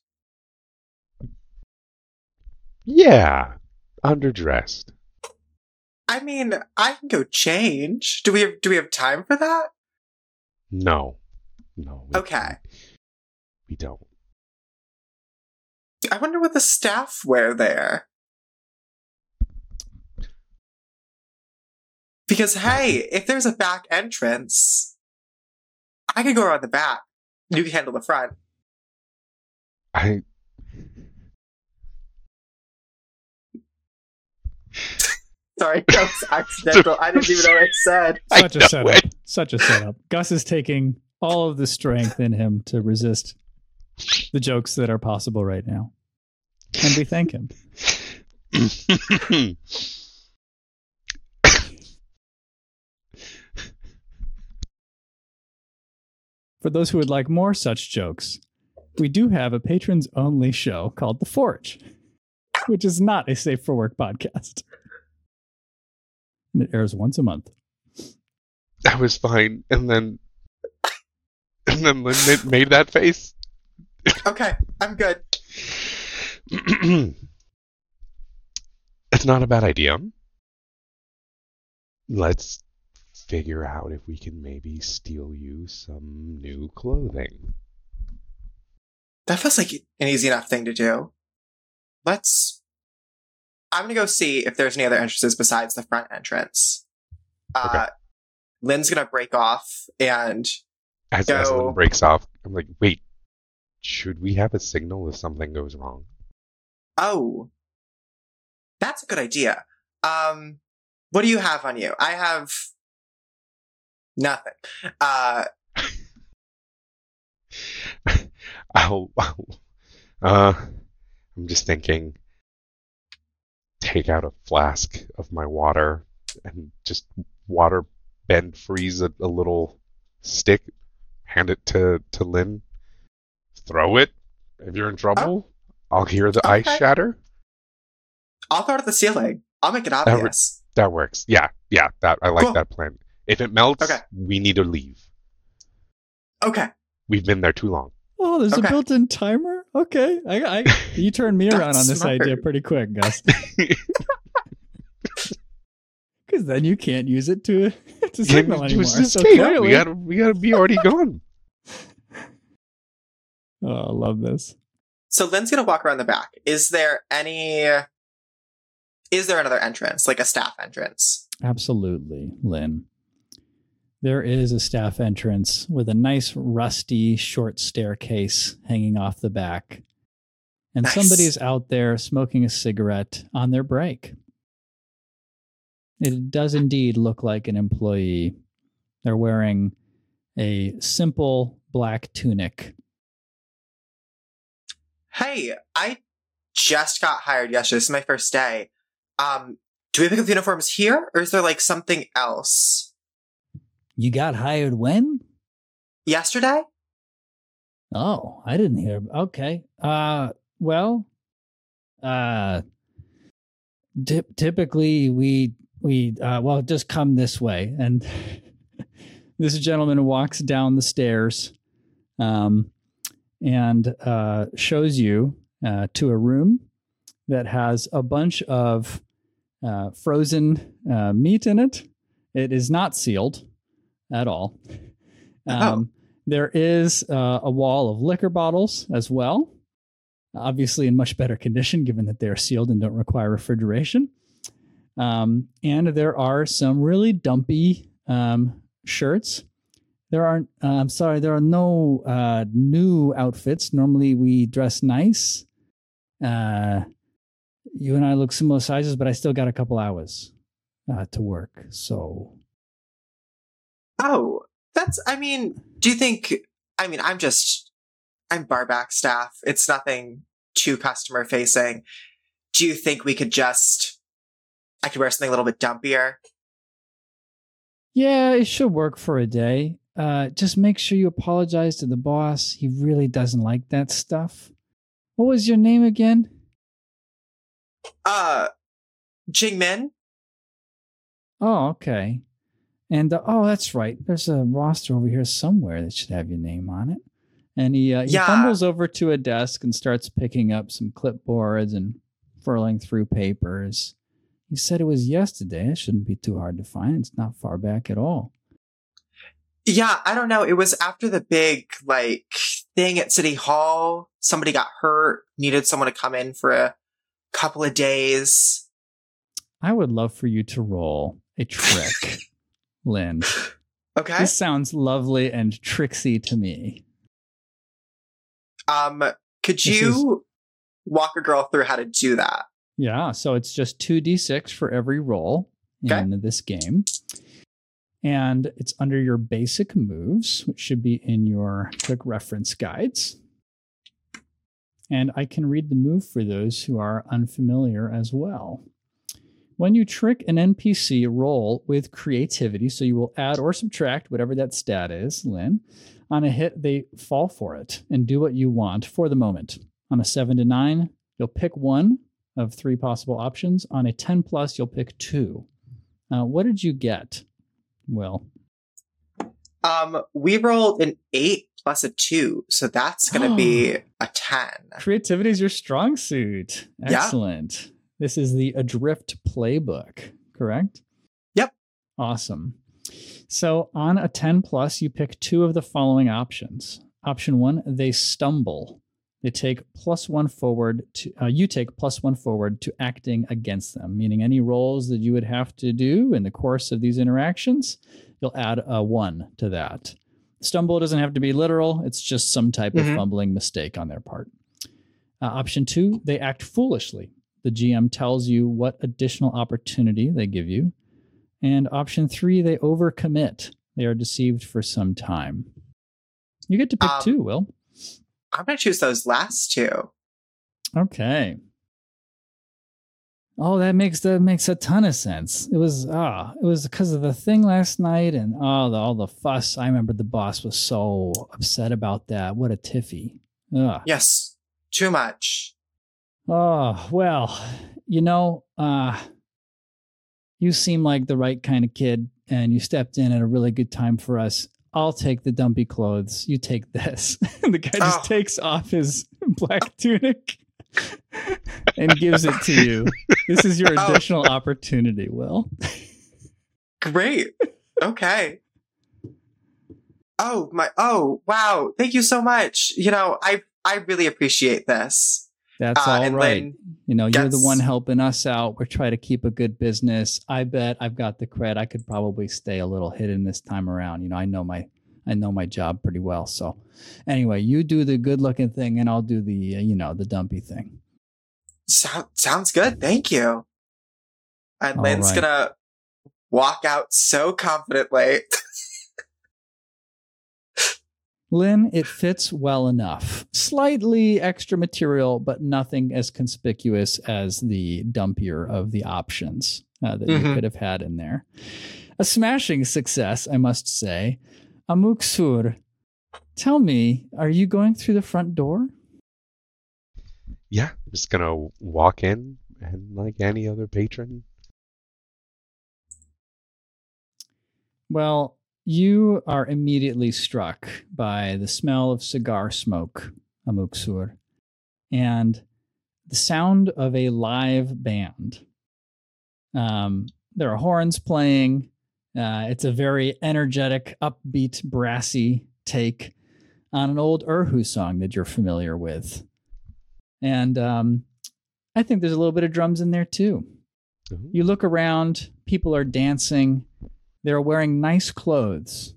Yeah, underdressed. I mean, I can go change. Do we have time for that? No. We don't. I wonder what the staff wear there. Because, hey, if there's a back entrance, I can go around the back. You can handle the front. Sorry, that was accidental. I didn't even know what I said. Such a setup. Gus is taking all of the strength in him to resist the jokes that are possible right now. And we thank him. For those who would like more such jokes, we do have a patrons-only show called The Forge, which is not a Safe for Work podcast. And it airs once a month. I was fine, and then Lynn made that face. Okay, I'm good. It's not a bad idea. Let's figure out if we can maybe steal you some new clothing. That feels like an easy enough thing to do. I'm going to go see if there's any other entrances besides the front entrance. Okay. Lynn's going to break off and As Lynn breaks off, I'm like, wait, should we have a signal if something goes wrong? Oh, that's a good idea. What do you have on you? I have nothing. I'm just thinking, take out a flask of my water and just freeze a little stick, hand it to Lynn, throw it. If you're in trouble, I'll hear the ice shatter. I'll throw it at the ceiling. I'll make it obvious. That works. Yeah. That plan. If it melts, we need to leave. Okay. We've been there too long. Oh, there's a built-in timer? Okay. You turned me around on this idea pretty quick, Gus. Because then you can't use it to signal anymore. So clearly. We gotta be already gone. Oh, I love this. So Lynn's going to walk around the back. Is there another entrance, like a staff entrance? Absolutely, Lynn. There is a staff entrance with a nice rusty short staircase hanging off the back. And somebody's out there smoking a cigarette on their break. It does indeed look like an employee. They're wearing a simple black tunic. Hey, I just got hired yesterday. This is my first day. Do we pick up uniforms here, or is there like something else? You got hired when? Yesterday. Oh, I didn't hear. Okay. Typically we just come this way. And this gentleman walks down the stairs and shows you to a room that has a bunch of frozen meat in it. It is not sealed at all. There is a wall of liquor bottles as well, obviously in much better condition given that they're sealed and don't require refrigeration. And there are some really dumpy shirts. There are no new outfits. Normally we dress nice. You and I look similar sizes, but I still got a couple hours to work, so... Oh, I'm barback staff. It's nothing too customer facing. Do you think we could I could wear something a little bit dumpier? Yeah, it should work for a day. Just make sure you apologize to the boss. He really doesn't like that stuff. What was your name again? Jing Min. Oh, okay. And, that's right. There's a roster over here somewhere that should have your name on it. And he fumbles over to a desk and starts picking up some clipboards and furling through papers. He said it was yesterday. It shouldn't be too hard to find. It's not far back at all. Yeah, I don't know. It was after the big, thing at City Hall. Somebody got hurt, needed someone to come in for a couple of days. I would love for you to roll a trick. Lynn. Okay. This sounds lovely and tricksy to me. Could you walk a girl through how to do that? Yeah, so it's just 2d6 for every roll in this game. And it's under your basic moves, which should be in your quick reference guides. And I can read the move for those who are unfamiliar as well. When you trick an NPC, roll with creativity. So you will add or subtract whatever that stat is, Lynn. On a hit, they fall for it and do what you want for the moment. On a 7 to 9, you'll pick one of three possible options. On a 10 plus, you'll pick two. What did you get, Will? We rolled an 8 plus a 2, so that's going to be a 10. Creativity is your strong suit. Excellent. Yeah. This is the Adrift playbook, correct? Yep. Awesome. So on a 10 plus, you pick two of the following options. Option 1, they stumble. They take +1 forward to, you take +1 forward to acting against them, meaning any rolls that you would have to do in the course of these interactions, you'll add a 1 to that. Stumble doesn't have to be literal. It's just some type of fumbling mistake on their part. Option 2, they act foolishly. The GM tells you what additional opportunity they give you. And option 3, they overcommit. They are deceived for some time. You get to pick two, Will. I'm going to choose those last two. Okay. Oh, that makes a ton of sense. It was because of the thing last night and all the fuss. I remember the boss was so upset about that. What a tiffy. Ugh. Yes, too much. Oh, well, you seem like the right kind of kid and you stepped in at a really good time for us. I'll take the dumpy clothes. You take this. And the guy just takes off his black tunic and gives it to you. This is your additional opportunity, Will. Great. Okay. Wow. Thank you so much. I really appreciate this. That's all right. Lynn, you're the one helping us out. We're trying to keep a good business. I bet I've got the cred. I could probably stay a little hidden this time around. I know my job pretty well. So anyway, you do the good looking thing and I'll do the, the dumpy thing. Sounds good. Thank you. And Lynn's going to walk out so confidently. Lynn, it fits well enough. Slightly extra material, but nothing as conspicuous as the dumpier of the options that you could have had in there. A smashing success, I must say. Amak Sur, tell me, are you going through the front door? Yeah, I'm just going to walk in and like any other patron. Well, you are immediately struck by the smell of cigar smoke, Amak Sur, and the sound of a live band. There are horns playing. It's a very energetic, upbeat, brassy take on an old Urhu song that you're familiar with. And I think there's a little bit of drums in there, too. Mm-hmm. You look around. People are dancing. They're wearing nice clothes,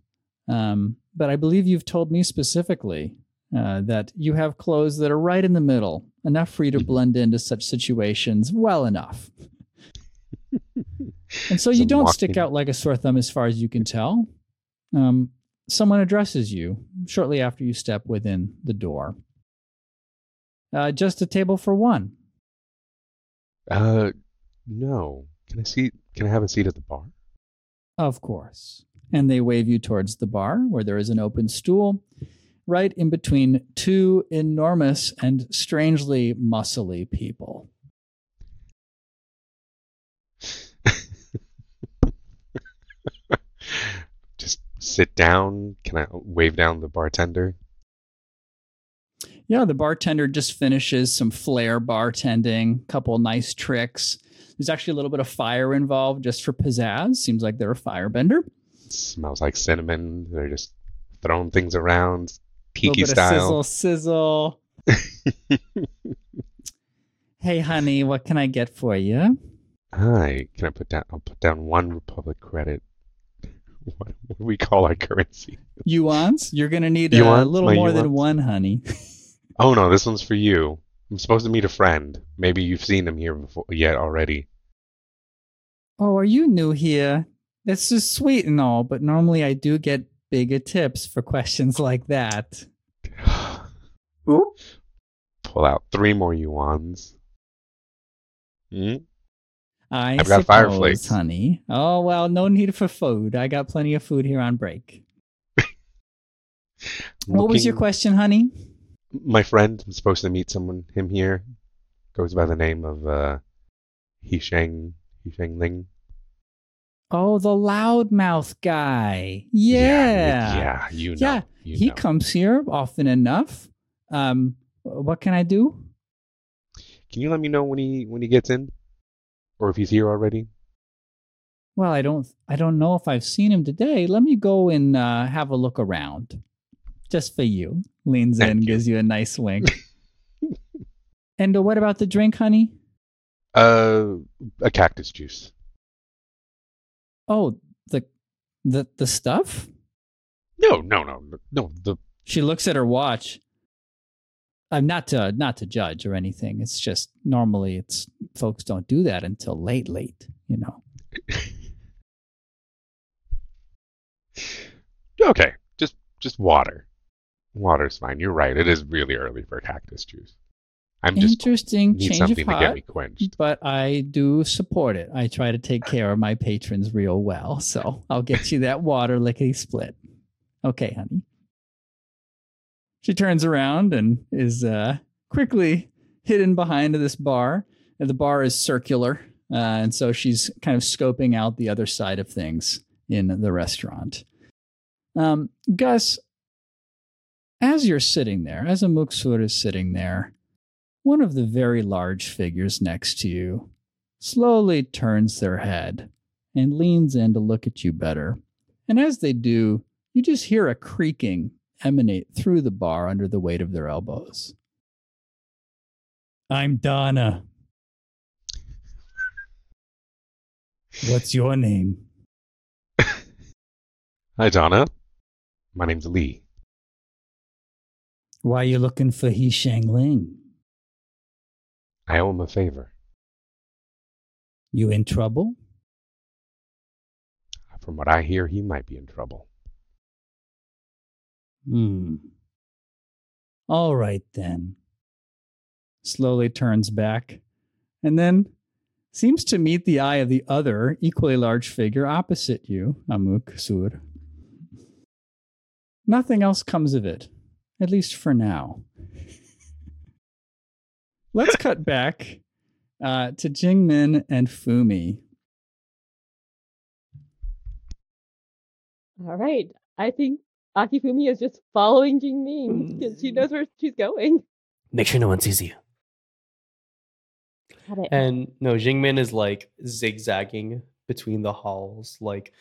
but I believe you've told me specifically that you have clothes that are right in the middle, enough for you to blend into such situations well enough. And so you don't stick out like a sore thumb as far as you can tell. Someone addresses you shortly after you step within the door. Just a table for one. No. Can I have a seat at the bar? Of course. And they wave you towards the bar where there is an open stool right in between two enormous and strangely muscly people. Just sit down. Can I wave down the bartender? Yeah, the bartender just finishes some flair bartending, couple nice tricks. There's actually a little bit of fire involved just for pizzazz. Seems like they're a firebender. Smells like cinnamon. They're just throwing things around, tiki style. Of sizzle. Hey, honey, what can I get for you? Hi, can I put down? I'll put down one Republic credit. What do we call our currency? Yuans? You're gonna need a little more than one, honey. Oh no, this one's for you. I'm supposed to meet a friend. Maybe you've seen him here before yet already. Oh, are you new here? That's just sweet and all, but normally I do get bigger tips for questions like that. Oop. Pull out 3 more yuans. Hmm? I've got fireflies, honey. Oh, well, no need for food. I got plenty of food here on break. What was your question, honey? My friend, I'm supposed to meet him here. Goes by the name of He Shang Ling. Oh, the loudmouth guy. Yeah. Yeah, you know. Yeah, he comes here often enough. What can I do? Can you let me know when he gets in? Or if he's here already? Well, I don't know if I've seen him today. Let me go and have a look around. Just for you. Leans in, gives you a nice wink. And what about the drink, honey? A cactus juice. Oh, the stuff? No. She looks at her watch. I'm not to judge or anything. It's just normally it's folks don't do that until late, you know. Okay, just water. Water's fine. You're right. It is really early for cactus juice. I'm just need something to get me quenched. But I do support it. I try to take care of my patrons real well, so I'll get you that water lickety split. Okay, honey. She turns around and is quickly hidden behind this bar. And the bar is circular, and so she's kind of scoping out the other side of things in the restaurant. Gus, as you're sitting there, as Amak Sur is sitting there, one of the very large figures next to you slowly turns their head and leans in to look at you better. And as they do, you just hear a creaking emanate through the bar under the weight of their elbows. I'm Donna. What's your name? Hi, Donna. My name's Lee. Why are you looking for He Shang Ling? I owe him a favor. You in trouble? From what I hear, he might be in trouble. All right, then. Slowly turns back, and then seems to meet the eye of the other equally large figure opposite you, Amak Sur. Nothing else comes of it, at least for now. Let's cut back to Jing Min and Fumi. All right. I think Akifumi is just following Jing Min because she knows where she's going. Make sure no one sees you. Got it. And no, Jing Min is like zigzagging between the halls, like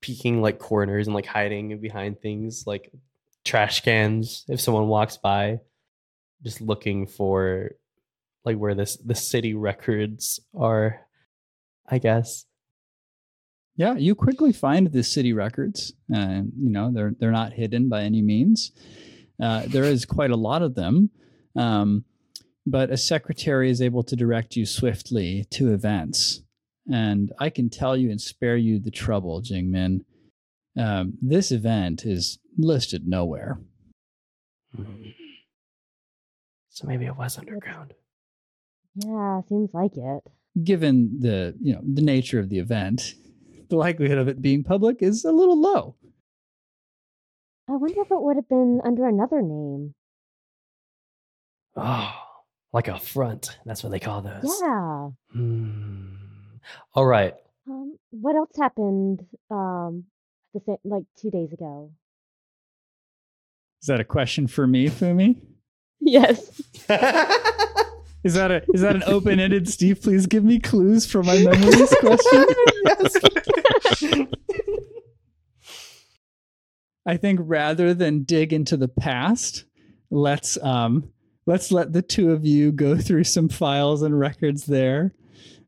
peeking like corners and like hiding behind things like trash cans. If someone walks by, just looking for like where the city records are, I guess. Yeah, you quickly find the city records. You know, they're not hidden by any means. There is quite a lot of them. But a secretary is able to direct you swiftly to events. And I can tell you and spare you the trouble, Jing Min. This event is listed nowhere. So maybe it was underground. Yeah, seems like it. Given the nature of the event, the likelihood of it being public is a little low. I wonder if it would have been under another name. Oh, like a front. That's what they call those. Yeah. All right. What else happened? Like 2 days ago. Is that a question for me, Fumi? Yes. Is that an open-ended, Steve, please give me clues for my memories question? Yes. I think rather than dig into the past, let's let the two of you go through some files and records there,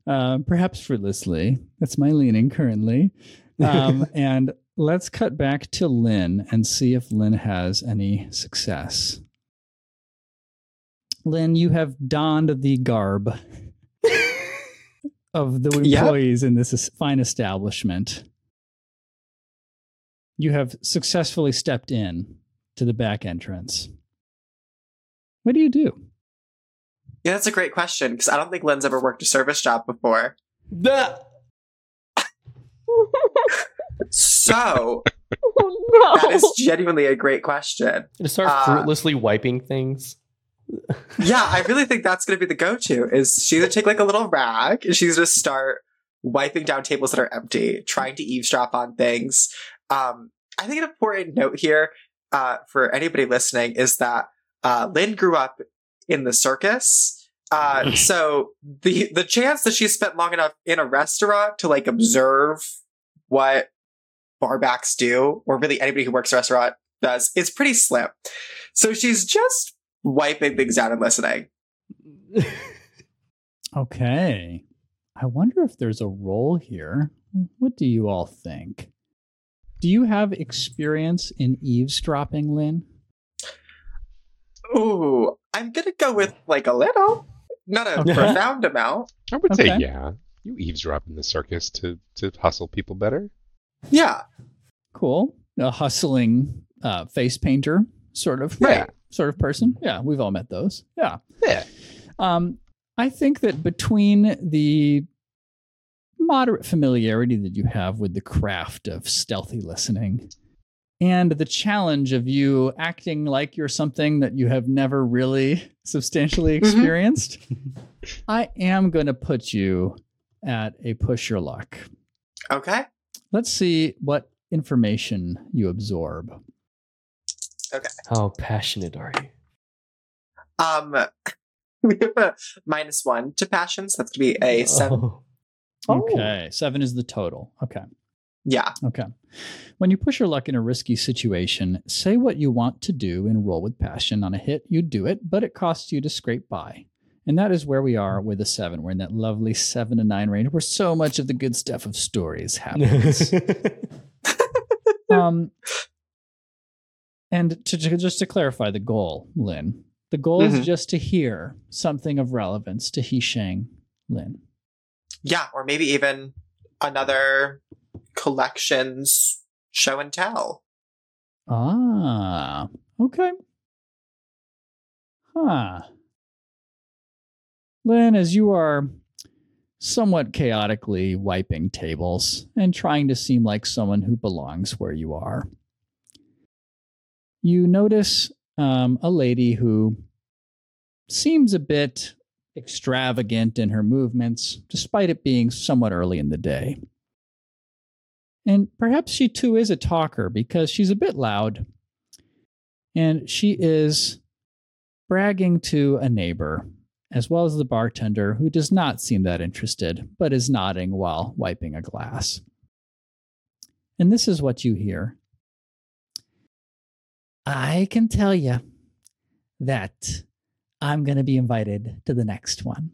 perhaps fruitlessly. That's my leaning currently. And let's cut back to Lynn and see if Lynn has any success. Lynn, you have donned the garb of the employees in this fine establishment. You have successfully stepped in to the back entrance. What do you do? Yeah, that's a great question, because I don't think Lynn's ever worked a service job before. So, oh, no. That is genuinely a great question. To start fruitlessly wiping things. Yeah, I really think that's going to be the go-to, is she's going to take like a little rag, and she's going to start wiping down tables that are empty, trying to eavesdrop on things. I think an important note here for anybody listening is that Lynn grew up in the circus. So the chance that she spent long enough in a restaurant to like observe what barbacks do, or really anybody who works a restaurant does, is pretty slim. So she's just wiping things out and listening. Okay. I wonder if there's a role here. What do you all think? Do you have experience in eavesdropping, Lynn? Ooh, I'm going to go with like a little, not a profound amount. I would say, yeah, you eavesdrop in the circus to hustle people better. Yeah. Cool. A hustling face painter sort of sort of person. Yeah, we've all met those. Yeah. Yeah. I think that between the moderate familiarity that you have with the craft of stealthy listening and the challenge of you acting like you're something that you have never really substantially experienced, I am going to put you at a push your luck. Okay. Let's see what information you absorb. Okay. How passionate are you? We have a -1 to passion, so that's going to be a 7. Okay. 7 is the total. Okay. Yeah. Okay. When you push your luck in a risky situation, say what you want to do and roll with passion. On a hit, you do it, but it costs you to scrape by. And that is where we are with a 7. We're in that lovely 7 to 9 range where so much of the good stuff of stories happens. And just to clarify the goal, Lynn, the goal is just to hear something of relevance to He Shang Ling. Yeah, or maybe even another collections show and tell. Ah, okay. Huh. Lynn, as you are somewhat chaotically wiping tables and trying to seem like someone who belongs where you are, you notice a lady who seems a bit extravagant in her movements, despite it being somewhat early in the day. And perhaps she too is a talker, because she's a bit loud, and she is bragging to a neighbor, as well as the bartender, who does not seem that interested, but is nodding while wiping a glass. And this is what you hear. I can tell you that I'm going to be invited to the next one.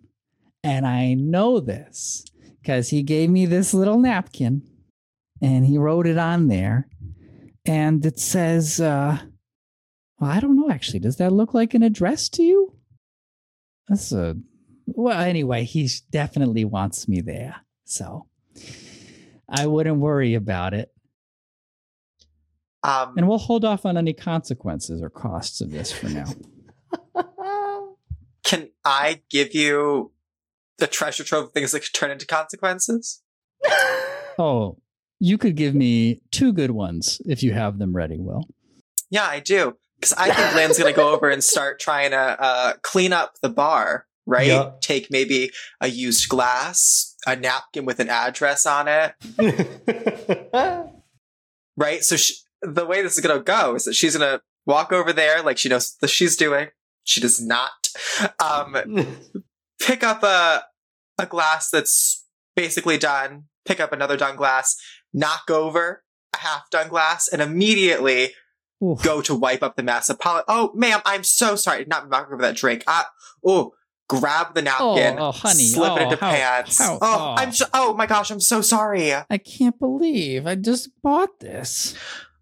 And I know this because he gave me this little napkin and he wrote it on there. And it says, well, I don't know, actually. Does that look like an address to you? Well, anyway, he definitely wants me there, so I wouldn't worry about it. And we'll hold off on any consequences or costs of this for now. Can I give you the treasure trove of things that could turn into consequences? Oh, you could give me 2 good ones if you have them ready, Will. Yeah, I do. Because I think Lynn's going to go over and start trying to clean up the bar, right? Yep. Take maybe a used glass, a napkin with an address on it. Right? So the way this is going to go is that she's going to walk over there like she knows what she's doing. She does not. Pick up a glass that's basically done, pick up another done glass, knock over a half-done glass, and immediately... Oof. Go to wipe up the mess. Oh, ma'am, I'm so sorry. I did not knock over that drink. Grab the napkin, honey. Slip it into pants. Oh my gosh, I'm so sorry. I can't believe I just bought this.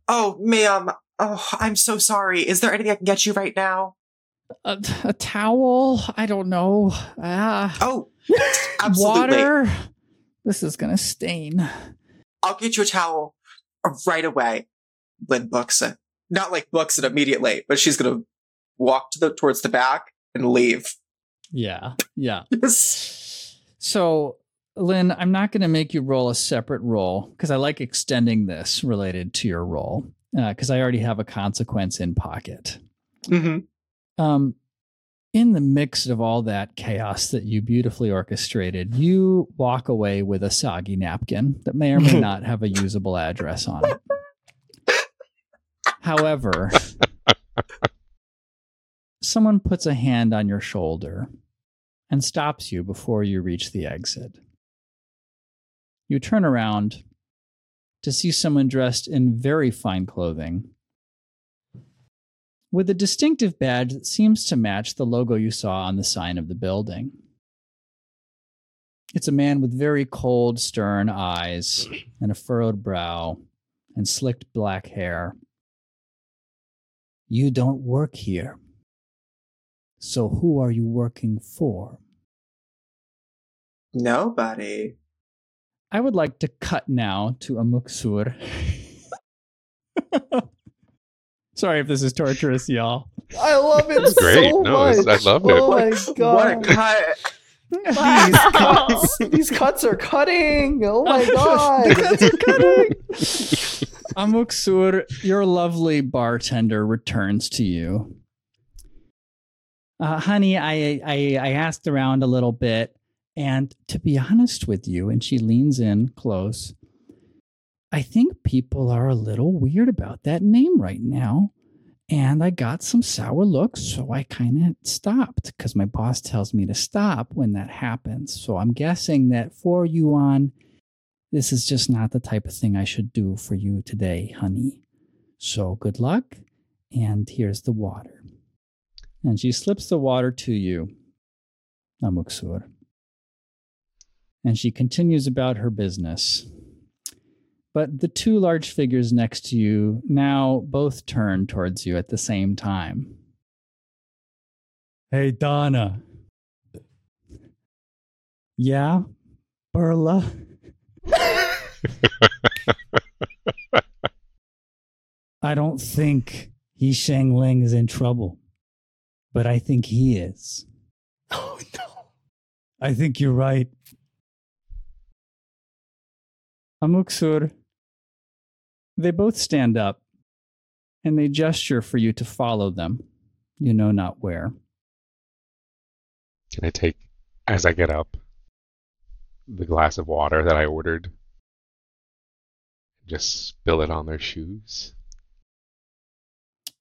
Oh, ma'am. Oh, I'm so sorry. Is there anything I can get you right now? a towel. I don't know. Oh, absolutely. Water. This is going to stain. I'll get you a towel right away. Lynn books it. Not like books it immediately, but she's going to walk towards the back and leave. Yeah. Yeah. Yes. So, Lynn, I'm not going to make you roll a separate roll because I like extending this related to your roll because I already have a consequence in pocket. Mm-hmm. In the mix of all that chaos that you beautifully orchestrated, you walk away with a soggy napkin that may or may not have a usable address on it. However, someone puts a hand on your shoulder and stops you before you reach the exit. You turn around to see someone dressed in very fine clothing with a distinctive badge that seems to match the logo you saw on the sign of the building. It's a man with very cold, stern eyes and a furrowed brow and slicked black hair. You don't work here. So who are you working for? Nobody. I would like to cut now to Amak Sur. Sorry if this is torturous, y'all. I love it. It's so great. Much. No, I love it. Oh my god! What a cut. These cuts are cutting. Oh my god! Amak Sur, your lovely bartender returns to you. Honey, I asked around a little bit, and to be honest with you, and she leans in close, I think people are a little weird about that name right now, and I got some sour looks, so I kind of stopped, because my boss tells me to stop when that happens, so I'm guessing that for you on, this is just not the type of thing I should do for you today, honey. So good luck, and here's the water. And she slips the water to you, Amak Sur. And she continues about her business. But the two large figures next to you now both turn towards you at the same time. Hey, Donna. Yeah, Burla. I don't think He Shang Ling is in trouble. But I think he is. Oh, no. I think you're right. Amak Sur, they both stand up, and they gesture for you to follow them. You know not where. Can I take, as I get up, the glass of water that I ordered? Just spill it on their shoes?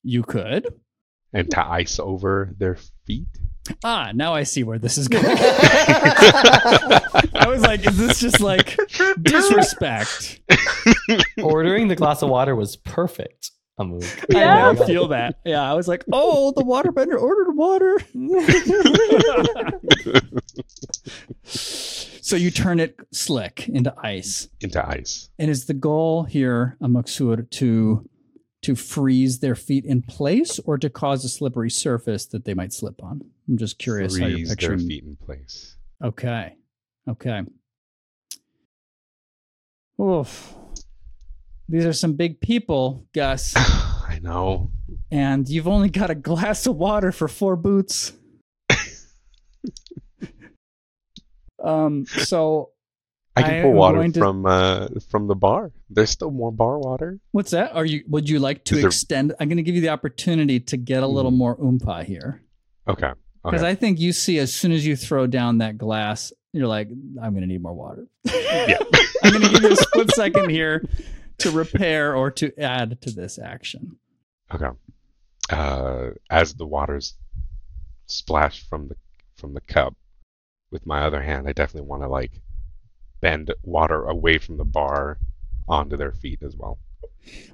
You could. And to ice over their feet? Ah, now I see where this is going. I was like, is this just like disrespect? Ordering the glass of water was perfect. Yeah. I feel that. Yeah, I was like, oh, the waterbender ordered water. So you turn it slick into ice. And is the goal here, Amak Sur, to freeze their feet in place or to cause a slippery surface that they might slip on? I'm just curious how you're picturing. Freeze their feet in place. Okay. Oof. These are some big people, Gus. I know. And you've only got a glass of water for 4 boots. So... I can pour water from the bar. There's still more bar water. What's that? Would you like to extend? I'm going to give you the opportunity to get a little more oompa here. Okay. Because I think you see as soon as you throw down that glass, you're like, I'm going to need more water. Yeah. I'm going to give you a split second here to repair or to add to this action. Okay. As the water's splashed from the cup, with my other hand, I definitely want to bend water away from the bar onto their feet as well.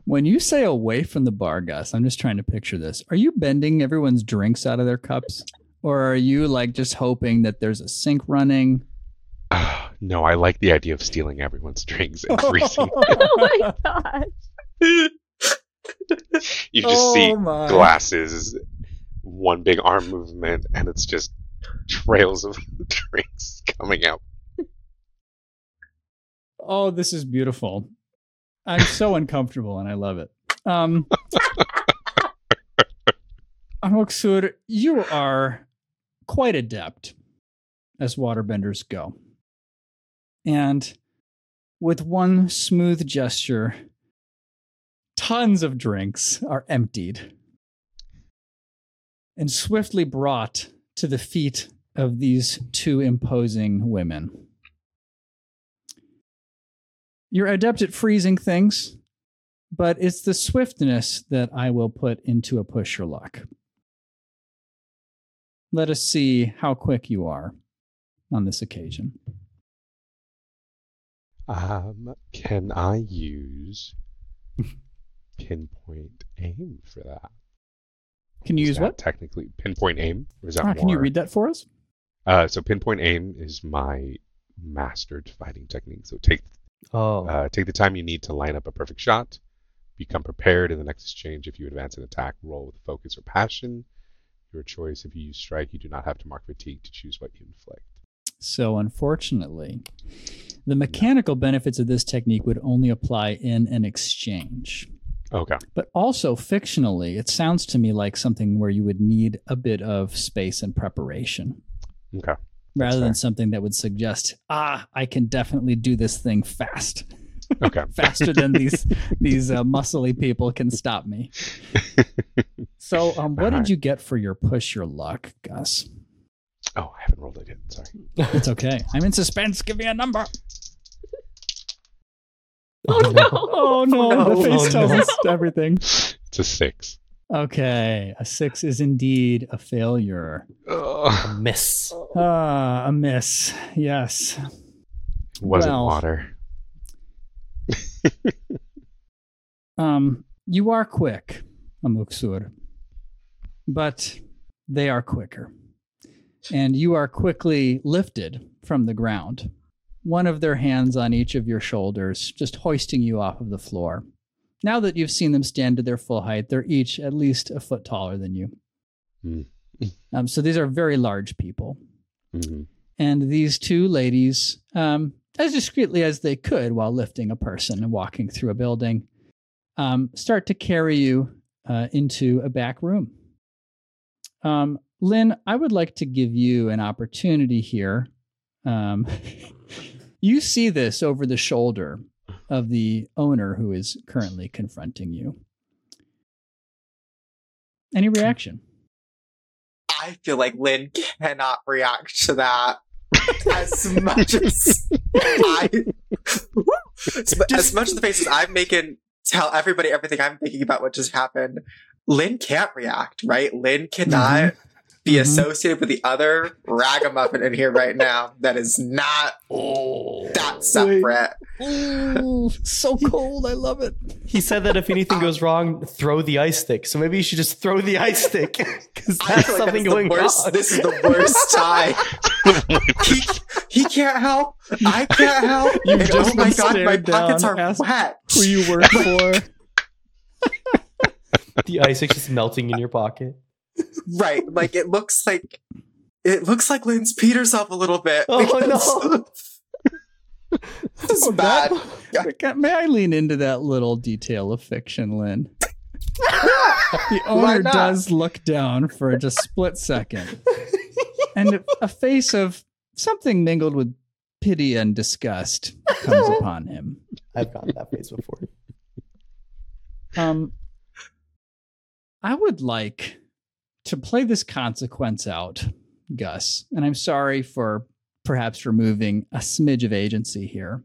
When you say away from the bar, Gus, I'm just trying to picture this. Are you bending everyone's drinks out of their cups? Or are you just hoping that there's a sink running? No, I like the idea of stealing everyone's drinks and freezing them. Oh my gosh. You just see glasses, one big arm movement, and it's just trails of drinks coming out. Oh, this is beautiful. I'm so uncomfortable, and I love it. Amak Sur, you are quite adept as waterbenders go. And with one smooth gesture, tons of drinks are emptied and swiftly brought to the feet of these two imposing women. You're adept at freezing things, but it's the swiftness that I will put into a push your luck. Let us see how quick you are on this occasion. Can I use pinpoint aim for that? Can you use what? Technically, pinpoint aim. Or is that more? Can you read that for us? So pinpoint aim is my mastered fighting technique. So take the time you need to line up a perfect shot. Become prepared in the next exchange. If you advance an attack, roll with focus or passion. Your choice. If you use strike, you do not have to mark fatigue to choose what you inflict. So unfortunately, the mechanical benefits of this technique would only apply in an exchange. Okay. But also fictionally, it sounds to me like something where you would need a bit of space and preparation. Okay. Rather than something that would suggest, I can definitely do this thing fast. Okay. Faster than these muscly people can stop me. So what did you get for your push your luck, Gus? Oh, I haven't rolled it yet. Sorry. It's okay. I'm in suspense. Give me a number. Oh no. The face tells us everything. It's a 6. Okay. A 6 is indeed a failure. A miss. A miss. Yes. It wasn't water. You are quick, Amak Sur, but they are quicker. And you are quickly lifted from the ground, one of their hands on each of your shoulders, just hoisting you off of the floor. Now that you've seen them stand to their full height, they're each at least a foot taller than you. So these are very large people. Mm-hmm. And these two ladies, as discreetly as they could while lifting a person and walking through a building, start to carry you into a back room. Lynn, I would like to give you an opportunity here. You see this over the shoulder of the owner who is currently confronting you. Any reaction? I feel like Lynn cannot react to that as much as as much of the faces I'm making tell everybody everything I'm thinking about what just happened. Lynn can't react, right? Lynn cannot be associated with the other ragamuffin in here right now that is not that separate. Ooh, so cold. I love it. He said that if anything goes wrong, throw the ice stick. So maybe you should just throw the ice stick because that's something going wrong. This is the worst tie. He can't help. I can't help. And, oh my God, my pockets are wet. Who you work for. The ice stick's just melting in your pocket. Right, like it looks like Lynn's petered off a little bit. Oh no, this is bad. May I lean into that little detail of fiction, Lynn? The owner does look down for just a split second, and a face of something mingled with pity and disgust comes upon him. I've gotten that face before. I would like to play this consequence out, Gus, and I'm sorry for perhaps removing a smidge of agency here,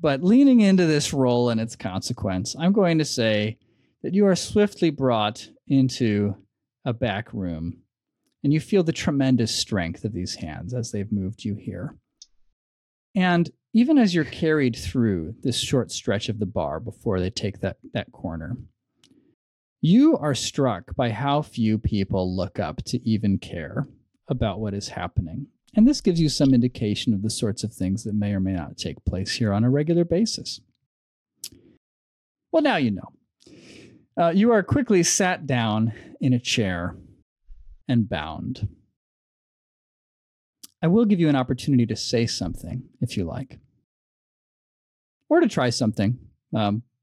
but leaning into this role and its consequence, I'm going to say that you are swiftly brought into a back room, and you feel the tremendous strength of these hands as they've moved you here. And even as you're carried through this short stretch of the bar before they take that corner, you are struck by how few people look up to even care about what is happening. And this gives you some indication of the sorts of things that may or may not take place here on a regular basis. Well, now you know. You are quickly sat down in a chair and bound. I will give you an opportunity to say something if you like, or to try something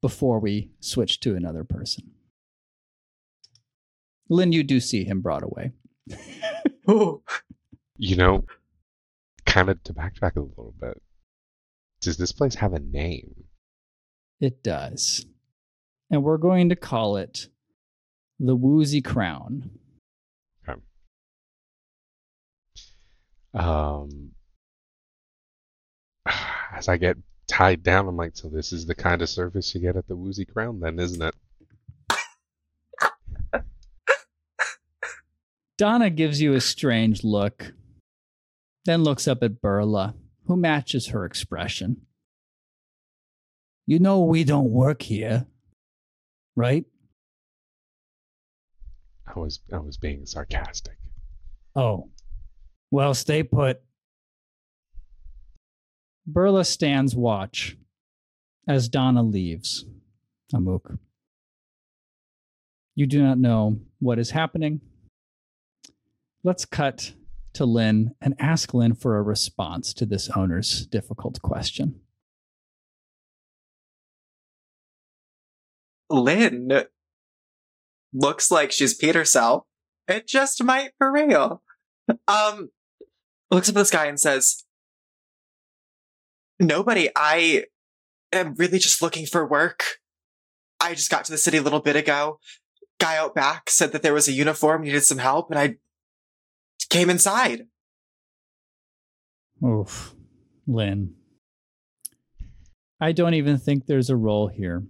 before we switch to another person. Lynn, you do see him brought away. You know, kind of to backtrack a little bit, does this place have a name? It does. And we're going to call it The Woozy Crown. Okay. As I get tied down, I'm like, so this is the kind of service you get at the Woozy Crown then, isn't it? Donna gives you a strange look, then looks up at Burla, who matches her expression. You know we don't work here, right? I was being sarcastic. Oh. Well, stay put. Burla stands watch as Donna leaves Amuk. You do not know what is happening. Let's cut to Lynn and ask Lynn for a response to this owner's difficult question. Lynn looks like she's peed herself. It just might, for real. Looks up at this guy and says, nobody, I am really just looking for work. I just got to the city a little bit ago. Guy out back said that there was a uniform, needed some help, and I came inside. Oof, Lynn. I don't even think there's a role here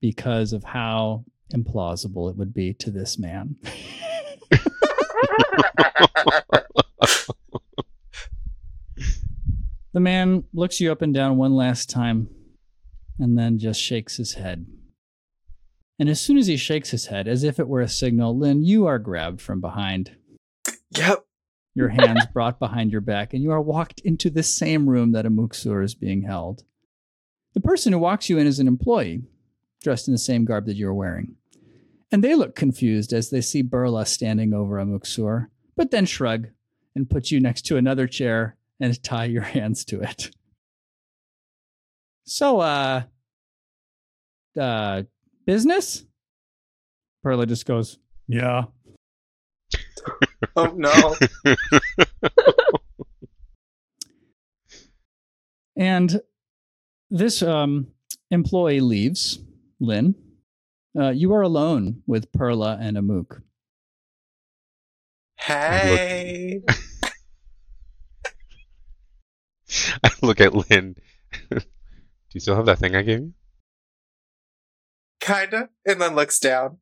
because of how implausible it would be to this man. The man looks you up and down one last time and then just shakes his head. And as soon as he shakes his head, as if it were a signal, Lynn, you are grabbed from behind. Yep. Your hands brought behind your back, and you are walked into the same room that Amak Sur is being held. The person who walks you in is an employee, dressed in the same garb that you're wearing. And they look confused as they see Burla standing over Amak Sur, but then shrug and put you next to another chair and tie your hands to it. So, business? Burla just goes, yeah. Oh, no. And this employee leaves, Lynn. You are alone with Burla and Amuk. Hey! I look at Lynn. Do you still have that thing I gave you? Kinda. And then looks down.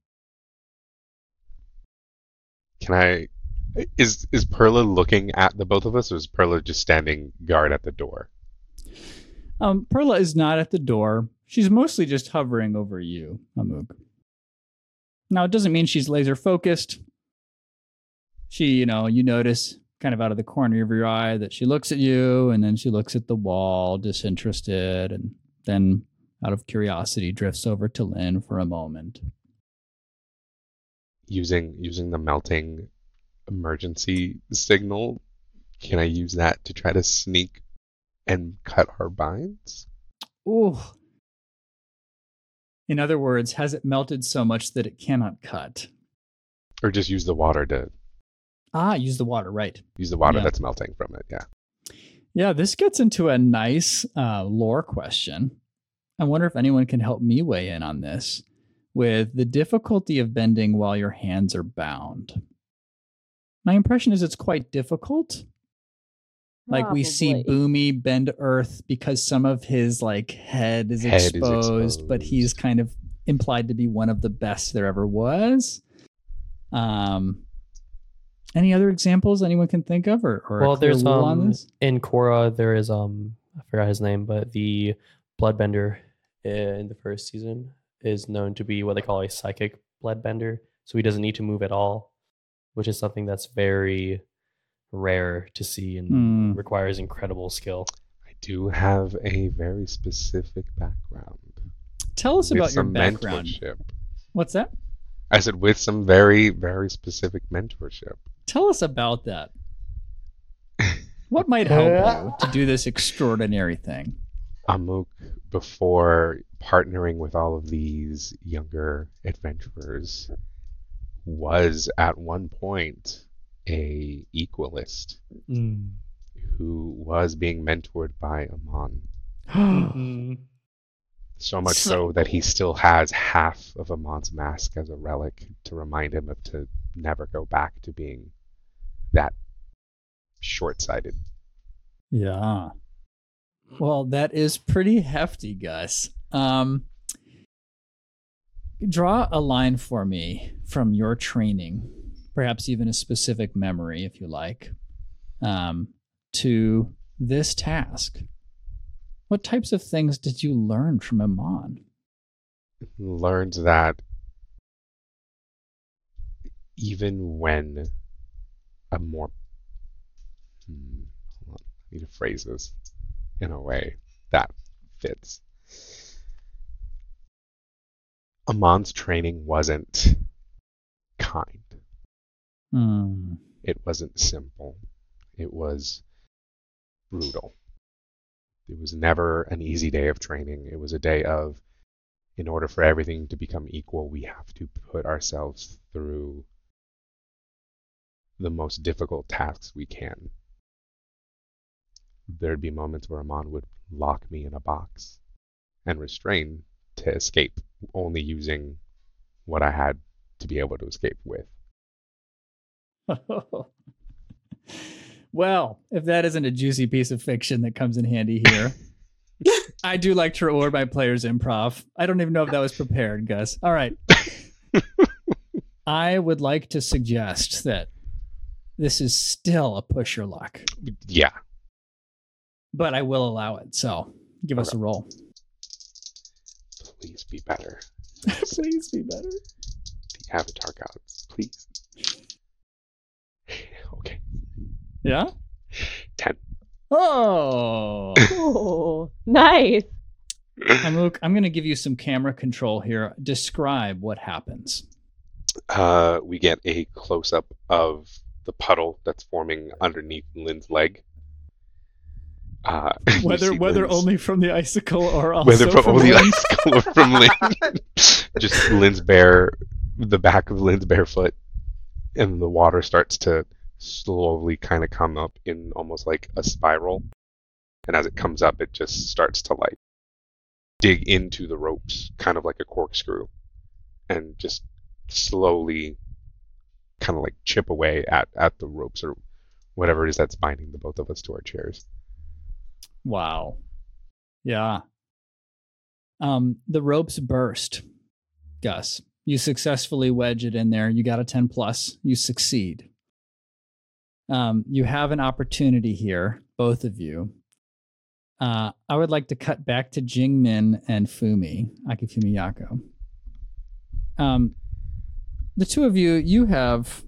Is Burla looking at the both of us, or is Burla just standing guard at the door? Burla is not at the door. She's mostly just hovering over you, Amuk. Now, it doesn't mean she's laser focused. She, you notice kind of out of the corner of your eye that she looks at you, and then she looks at the wall, disinterested, and then out of curiosity drifts over to Lynn for a moment. Using the melting emergency signal, can I use that to try to sneak and cut our binds? Ooh. In other words, has it melted so much that it cannot cut? Or just use the water to... use the water, right. Use the water that's melting from it, yeah. Yeah, this gets into a nice lore question. I wonder if anyone can help me weigh in on this. With the difficulty of bending while your hands are bound. My impression is it's quite difficult. Probably. Like we see Boomy bend earth because some of his head is exposed, but he's kind of implied to be one of the best there ever was. Any other examples anyone can think of? Or there's on this? In Korra there is I forgot his name, but the bloodbender in the first season is known to be what they call a psychic bloodbender, so he doesn't need to move at all, which is something that's very rare to see and requires incredible skill. I do have a very specific background. Tell us about your background. Mentorship. What's that? I said with some very, very specific mentorship. Tell us about that. What might help you to do this extraordinary thing? Amok, before partnering with all of these younger adventurers, was at one point a equalist who was being mentored by Amon. So much so that he still has half of Amon's mask as a relic to remind him of to never go back to being that short-sighted. Yeah. Well, that is pretty hefty, Gus. Draw a line for me from your training, perhaps even a specific memory, if you like, to this task. What types of things did you learn from Amon? Learned that even when a more... hold on, I need to phrase this in a way that fits. Amon's training wasn't kind. It wasn't simple. It was brutal. It was never an easy day of training. It was a day of, in order for everything to become equal, we have to put ourselves through the most difficult tasks we can. There'd be moments where Amon would lock me in a box and restrain to escape, only using what I had to be able to escape with. Well, if that isn't a juicy piece of fiction that comes in handy here. I do like to reward my players' improv. I don't even know if that was prepared, Gus. All right. I would like to suggest that this is still a push your luck. Yeah. But I will allow it, so give us a roll. Please be better. Please be better. The Avatar gods, please. Okay. Yeah? 10. Oh, nice. Amak, I'm going to give you some camera control here. Describe what happens. We get a close-up of the puddle that's forming underneath Lynn's leg. Whether only from the icicle or also whether from only Lynn. Icicle or from Lynn. Just Lynn's bare, the back of Lynn's bare foot, and the water starts to slowly kind of come up in almost like a spiral, and as it comes up, it just starts to like dig into the ropes, kind of like a corkscrew, and just slowly kind of like chip away at the ropes or whatever it is that's binding the both of us to our chairs. Wow. Yeah. The ropes burst. Gus, you successfully wedge it in there. You got a 10 plus. You succeed. You have an opportunity here, both of you. I would like to cut back to Jing Min and Akifumi Yako. The two of you, you have...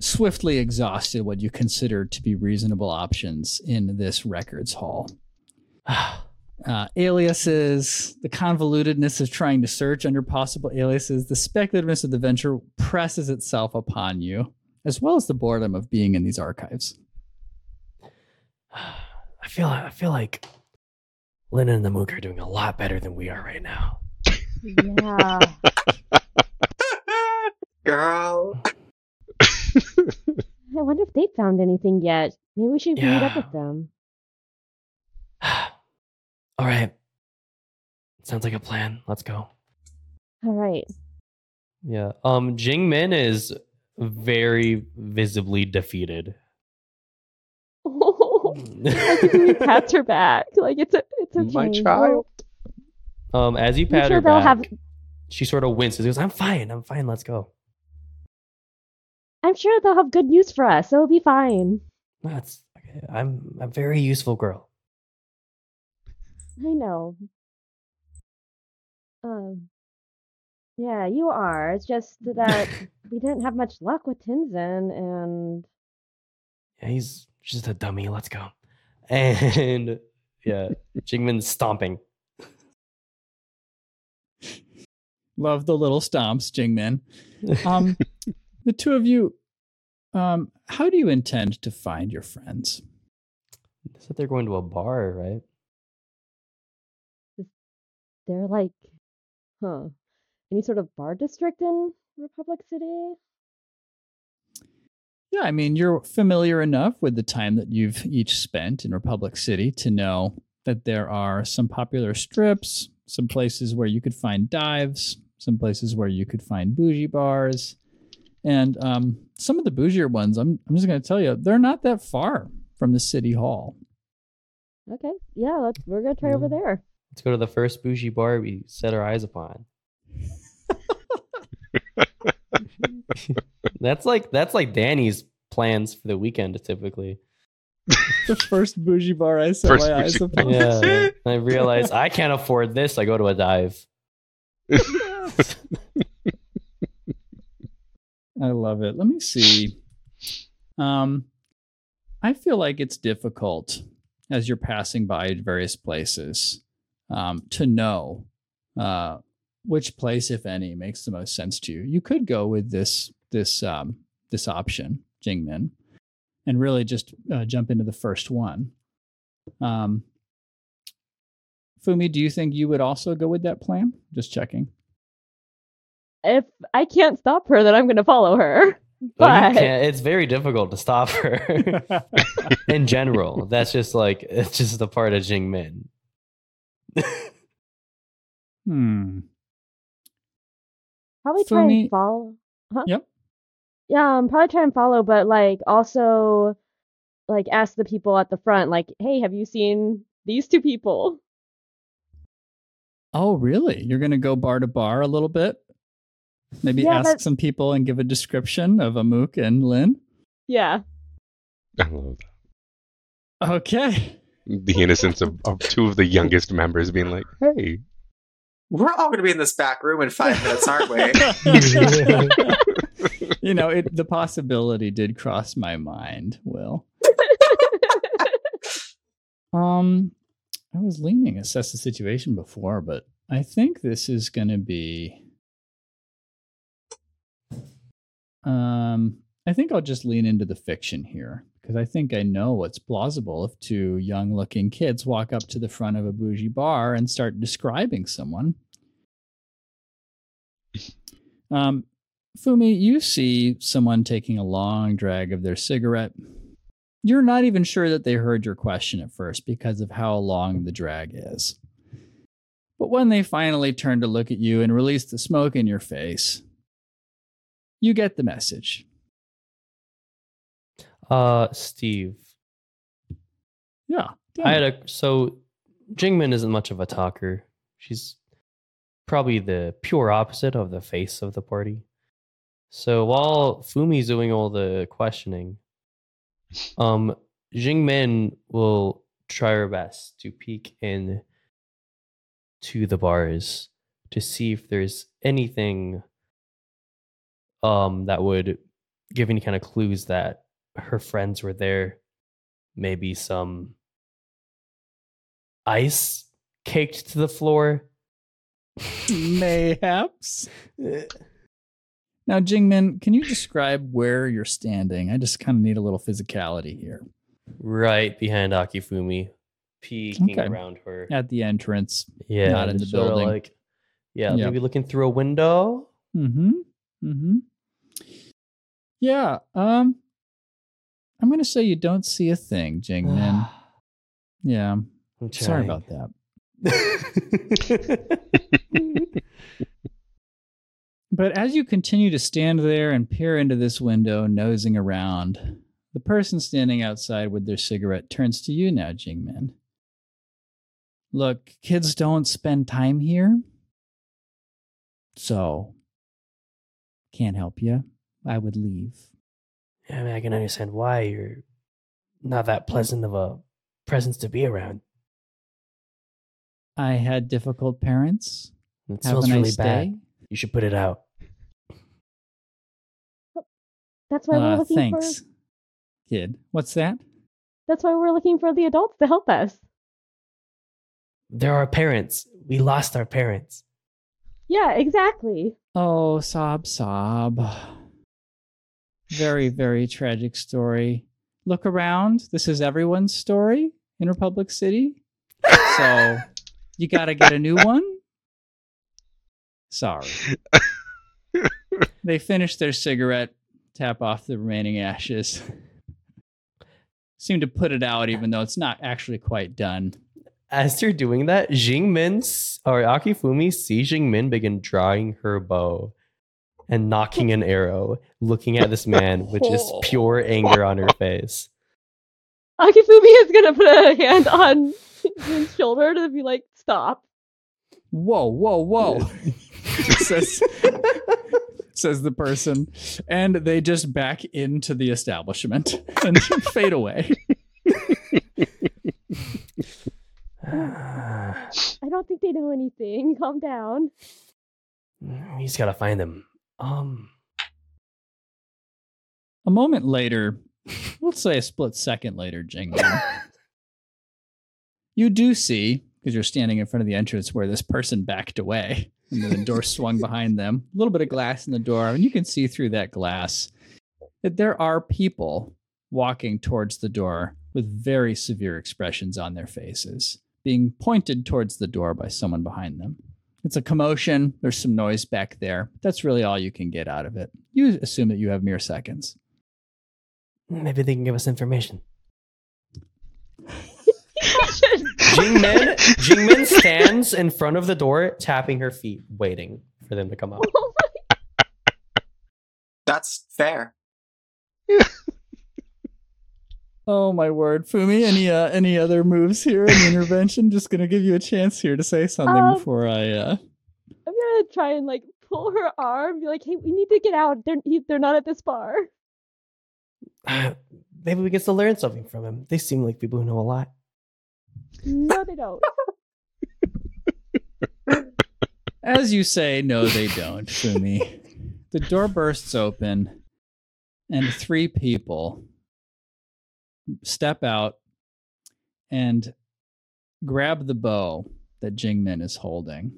swiftly exhausted what you consider to be reasonable options in this records haul. Aliases, the convolutedness of trying to search under possible aliases, the speculativeness of the venture presses itself upon you, as well as the boredom of being in these archives. I feel like Lynn and the Mook are doing a lot better than we are right now. Yeah. Girl. I wonder if they found anything yet. Maybe we should meet up with them. All right. Sounds like a plan. Let's go. All right. Yeah. Jing Min is very visibly defeated. Oh, I think he pats her back. Like it's okay. My child. As you pat her back, she sort of winces. She goes, I'm fine. Let's go. I'm sure they'll have good news for us, so it'll be fine. That's okay. I'm a very useful girl. I know. Yeah, you are. It's just that we didn't have much luck with Tenzin, and... Yeah, he's just a dummy. Let's go. And, yeah, Jingmin's stomping. Love the little stomps, Jingmin. the two of you, how do you intend to find your friends? They said they're going to a bar, right? They're like, huh, any sort of bar district in Republic City? Yeah, I mean, you're familiar enough with the time that you've each spent in Republic City to know that there are some popular strips, some places where you could find dives, some places where you could find bougie bars. And some of the bougier ones, I'm just going to tell you, they're not that far from the city hall. Okay, yeah, we're going to try over there. Let's go to the first bougie bar we set our eyes upon. That's like Danny's plans for the weekend typically. The first bougie bar I set my eyes upon. Yeah, I realize I can't afford this. I go to a dive. I love it. Let me see. I feel like it's difficult as you're passing by various places to know which place, if any, makes the most sense to you. You could go with this option, Jing Min, and really just jump into the first one. Fumi, do you think you would also go with that plan? Just checking. If I can't stop her, then I'm going to follow her. But it's very difficult to stop her in general. That's just like, it's just the part of Jing Min. Probably try and follow. Huh? Yep. Yeah, probably try and follow, but like also like ask the people at the front, like, hey, have you seen these two people? Oh, really? You're going to go bar to bar a little bit? Maybe ask some people and give a description of Amak and Lynn? Yeah. I love that. Okay. The innocence of two of the youngest members being like, hey. We're all going to be in this back room in 5 minutes, aren't we? You know, the possibility did cross my mind, Will. I was leaning assess the situation before, but I think this is going to be... I think I'll just lean into the fiction here, because I think I know what's plausible if two young-looking kids walk up to the front of a bougie bar and start describing someone. Fumi, you see someone taking a long drag of their cigarette. You're not even sure that they heard your question at first because of how long the drag is. But when they finally turn to look at you and release the smoke in your face, you get the message. Steve. Yeah. So Jing Min isn't much of a talker. She's probably the pure opposite of the face of the party. So while Fumi's doing all the questioning, Jing Min will try her best to peek in to the bars to see if there's anything that would give any kind of clues that her friends were there. Maybe some ice caked to the floor. Mayhaps. Now, Jing Min, can you describe where you're standing? I just kind of need a little physicality here. Right behind Akifumi, peeking around her. At the entrance, not in the building. Like, maybe looking through a window. Mm-hmm. Mm-hmm. Yeah. I'm going to say you don't see a thing, Jing Min. Yeah. Okay. Sorry about that. But as you continue to stand there and peer into this window, nosing around, the person standing outside with their cigarette turns to you now, Jing Min. Look, kids don't spend time here. So, can't help you. I would leave. I mean, I can understand why you're not that pleasant of a presence to be around. I had difficult parents. It smells really bad. You should put it out. That's why we're looking for... Kid. What's that? That's why we're looking for the adults to help us. They're our parents. We lost our parents. Yeah, exactly. Oh, sob. Very, very tragic story. Look around. This is everyone's story in Republic City. So you got to get a new one. Sorry. They finish their cigarette, tap off the remaining ashes. Seem to put it out, even though it's not actually quite done. As they're doing that, Akifumi sees Jing Min begin drawing her bow and knocking an arrow, looking at this man with just pure anger on her face. Akifumi is going to put a hand on Jin's shoulder to be like, stop. Whoa, whoa, whoa. Says the person. And they just back into the establishment and fade away. I don't think they know anything. Calm down. We just gotta find them. A moment later, let's say a split second later, Jing Min, you do see, because you're standing in front of the entrance where this person backed away, and then the door swung behind them, a little bit of glass in the door, and you can see through that glass that there are people walking towards the door with very severe expressions on their faces, being pointed towards the door by someone behind them. It's a commotion. There's some noise back there. That's really all you can get out of it. You assume that you have mere seconds. Maybe they can give us information. Jing Min stands in front of the door, tapping her feet, waiting for them to come up. That's fair. Oh my word, Fumi! Any other moves here in the intervention? Just gonna give you a chance here to say something before I. I'm gonna try and like pull her arm, be like, "Hey, we need to get out. They're not at this bar." Maybe we get to learn something from them. They seem like people who know a lot. No, they don't. As you say, no, they don't, Fumi. The door bursts open, and three people step out and grab the bow that Jing Min is holding.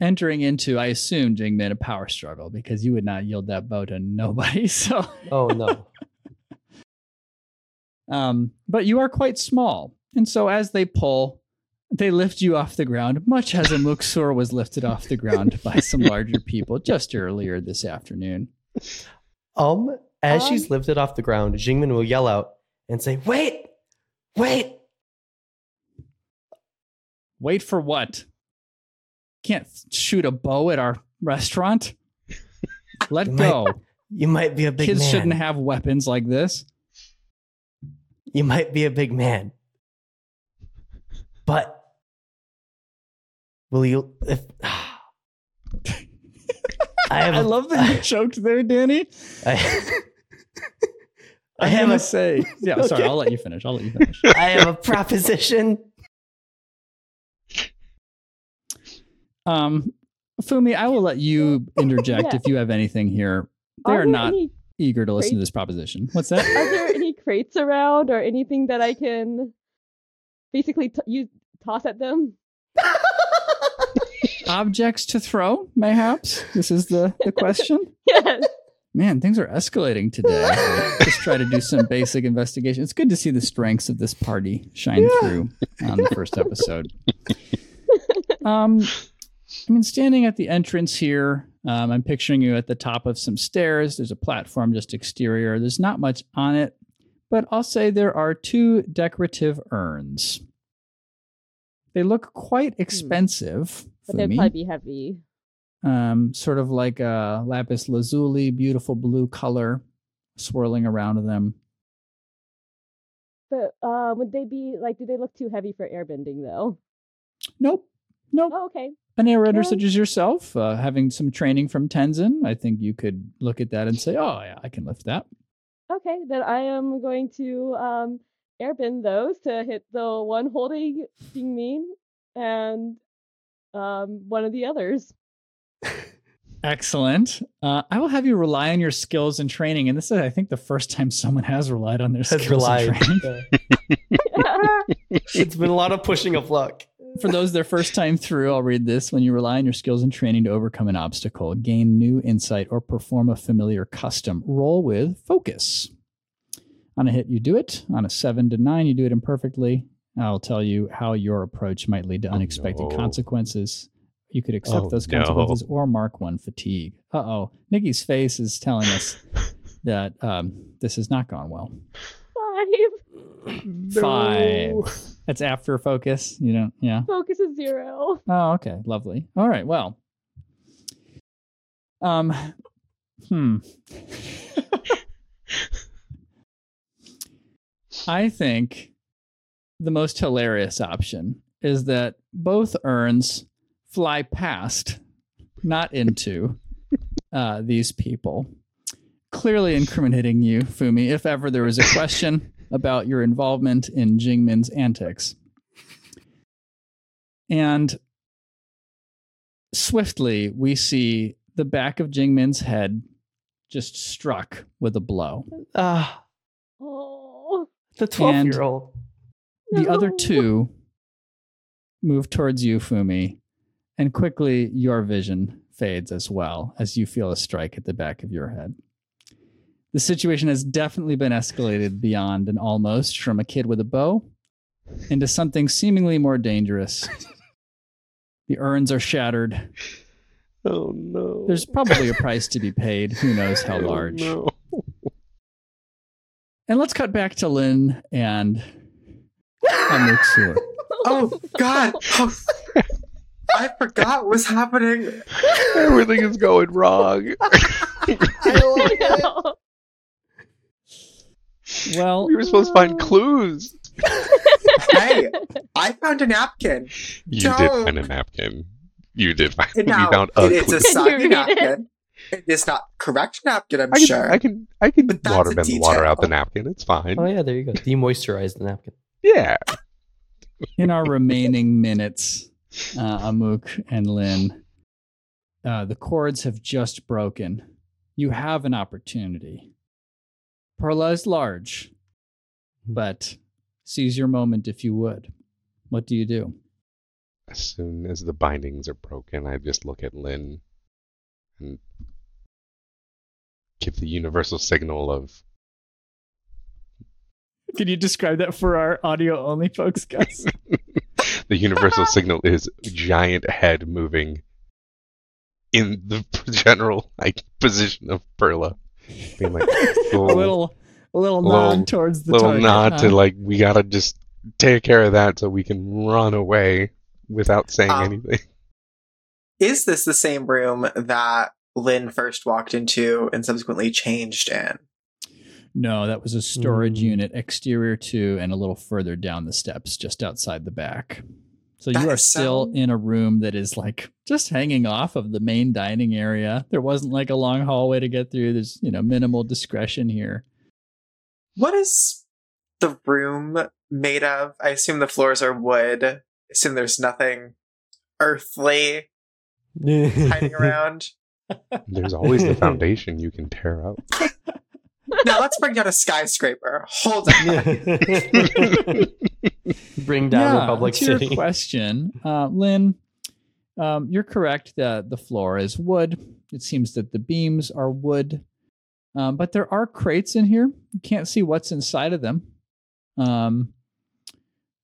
Entering into, I assume, Jing Min, a power struggle, because you would not yield that bow to nobody. So, oh no. But you are quite small, and so as they pull, they lift you off the ground, much as Amak Sur was lifted off the ground by some larger people just earlier this afternoon. As she's lifted off the ground, Jing Min will yell out and say, Wait! Wait for what? Can't shoot a bow at our restaurant? Let go. You might be a big man. Kids shouldn't have weapons like this. You might be a big man. But will you... I love that you choked there, Danny. I'll let you finish. I have a proposition. Fumi, I will let you interject if you have anything here. They are not eager to listen to this proposition. What's that? Are there any crates around or anything that I can basically toss at them? Objects to throw, mayhaps? This is the question? Yes. Man, things are escalating today. Just try to do some basic investigation. It's good to see the strengths of this party shine through on the first episode. Standing at the entrance here, I'm picturing you at the top of some stairs. There's a platform just exterior. There's not much on it, but I'll say there are two decorative urns. They look quite expensive. But they'd probably be heavy. Sort of like a lapis lazuli, beautiful blue color swirling around them. But would they be do they look too heavy for airbending though? Nope. Oh, okay. An airbender such as yourself, having some training from Tenzin, I think you could look at that and say, oh yeah, I can lift that. Okay, then I am going to airbend those to hit the one holding Jing Min and one of the others. Excellent. I will have you rely on your skills and training. And this is, I think, the first time someone has relied on their skills and training. It's been a lot of pushing of luck. For those their first time through, I'll read this. When you rely on your skills and training to overcome an obstacle, gain new insight, or perform a familiar custom, roll with focus. On a hit, you do it. On a 7 to 9, you do it imperfectly. I'll tell you how your approach might lead to unexpected consequences. You could accept those consequences or mark one fatigue. Uh-oh. Nikki's face is telling us that this has not gone well. 5. No. 5. That's after focus. You don't, yeah. Focus is 0. Oh, okay. Lovely. All right. Well. I think the most hilarious option is that both urns fly past, not into, these people. Clearly incriminating you, Fumi, if ever there was a question about your involvement in Jing Min's antics. And swiftly, we see the back of Jing Min's head just struck with a blow. The 12-year-old. The other two move towards you, Fumi, and quickly your vision fades as well as you feel a strike at the back of your head. The situation has definitely been escalated beyond an almost from a kid with a bow into something seemingly more dangerous. The urns are shattered. Oh, no. There's probably a price to be paid. Who knows how large. Oh, no. And let's cut back to Lynn and Amak Sur. Oh, God. Oh, I forgot what's happening. Everything is going wrong. I love it. Well, we were supposed to find clues. Hey, I found a napkin. You did find a napkin. It's a soggy napkin. It's not correct napkin, I'm sure. I can water bend the water out the napkin. It's fine. Oh, yeah, there you go. Demoisturize the napkin. Yeah. In our remaining minutes, Amak and Lynn, the cords have just broken. You have an opportunity. Perla is large, but seize your moment if you would. What do you do? As soon as the bindings are broken, I just look at Lynn and give the universal signal of... Can you describe that for our audio-only folks, Gus? The universal signal is giant head moving in the general position of Perla. Being like, a little nod towards the target. To like, we gotta just take care of that so we can run away without saying anything. Is this the same room that Lynn first walked into and subsequently changed in? No, that was a storage unit exterior to and a little further down the steps, just outside the back. So that you are still in a room that is like just hanging off of the main dining area. There wasn't like a long hallway to get through. There's, you know, minimal discretion here. What is the room made of? I assume the floors are wood. I assume there's nothing earthly hiding around. There's always the foundation you can tear up. Now let's bring down a skyscraper. Hold on. Bring down Republic City. Your question, Lynn. You're correct that the floor is wood. It seems that the beams are wood, but there are crates in here. You can't see what's inside of them.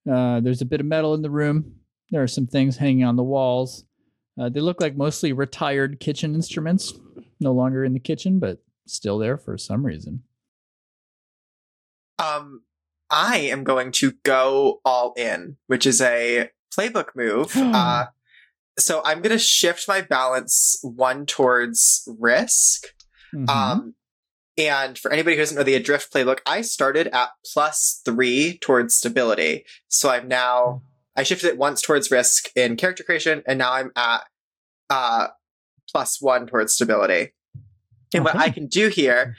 There's a bit of metal in the room. There are some things hanging on the walls. They look like mostly retired kitchen instruments, no longer in the kitchen, but still there for some reason. I am going to go all in, which is a playbook move. So I'm going to shift my balance one towards risk. Mm-hmm. And for anybody who doesn't know the Adrift playbook, I started at +3 towards stability. So I'm now, I shifted it once towards risk in character creation, and now I'm at +1 towards stability. And what I can do here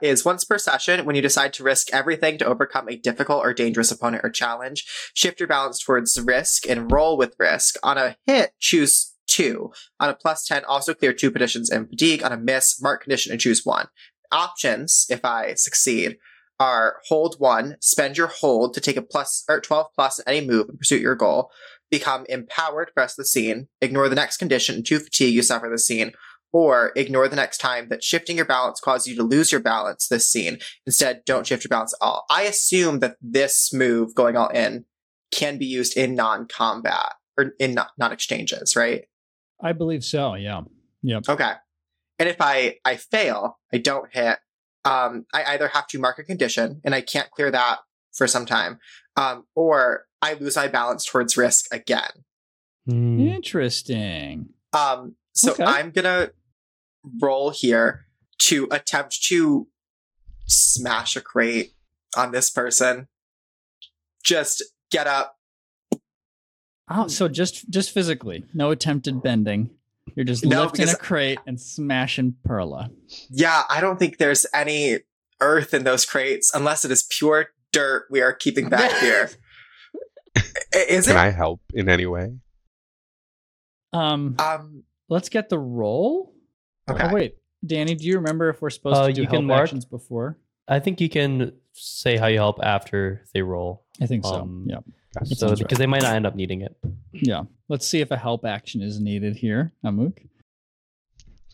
is once per session, when you decide to risk everything to overcome a difficult or dangerous opponent or challenge, shift your balance towards risk and roll with risk. On a hit, choose 2. On a +10, also clear 2 petitions and fatigue. On a miss, mark condition and choose 1. Options, if I succeed, are hold 1, spend your hold to take a +12+ in any move and pursue your goal. become empowered to press the scene, ignore the next condition to fatigue you suffer the scene, or ignore the next time that shifting your balance caused you to lose your balance this scene. Instead, don't shift your balance at all. I assume that this move, going all in, can be used in non-combat, or in non-exchanges, right? I believe so, yeah. Yep. Okay. And if I fail, I don't hit, I either have to mark a condition, and I can't clear that for some time, or I lose my balance towards risk again. Interesting. So I'm going to roll here to attempt to smash a crate on this person. Just get up. Oh, so just physically, no attempted bending. You're just lifting a crate and smashing Perla. Yeah, I don't think there's any earth in those crates unless it is pure dirt we are keeping back here. Can I help in any way? Let's get the roll. Okay. Oh, wait, Danny, do you remember if we're supposed to do help actions before? I think you can say how you help after they roll. I think so. Yeah. So, because right. They might not end up needing it. Yeah. Let's see if a help action is needed here, Amak.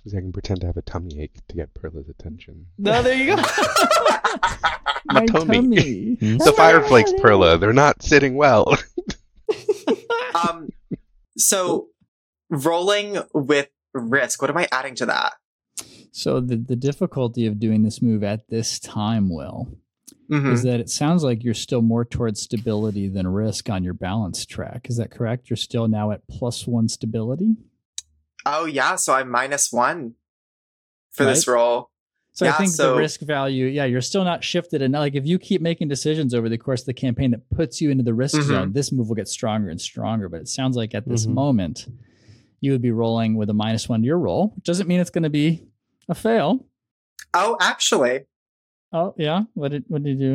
So I can pretend to have a tummy ache to get Perla's attention. No, there you go. My tummy. The fireflakes, Perla. They're not sitting well. So rolling with risk. What am I adding to that? So the difficulty of doing this move at this time, Will, is that it sounds like you're still more towards stability than risk on your balance track. Is that correct? You're still now at +1 stability? Oh, yeah. So I'm -1 for this roll. So yeah, I think the risk value, you're still not shifted. And like if you keep making decisions over the course of the campaign that puts you into the risk zone, this move will get stronger and stronger. But it sounds like at this moment, you would be rolling with a -1 to your roll, which doesn't mean it's going to be a fail. Oh, actually. Oh, yeah? What did you do?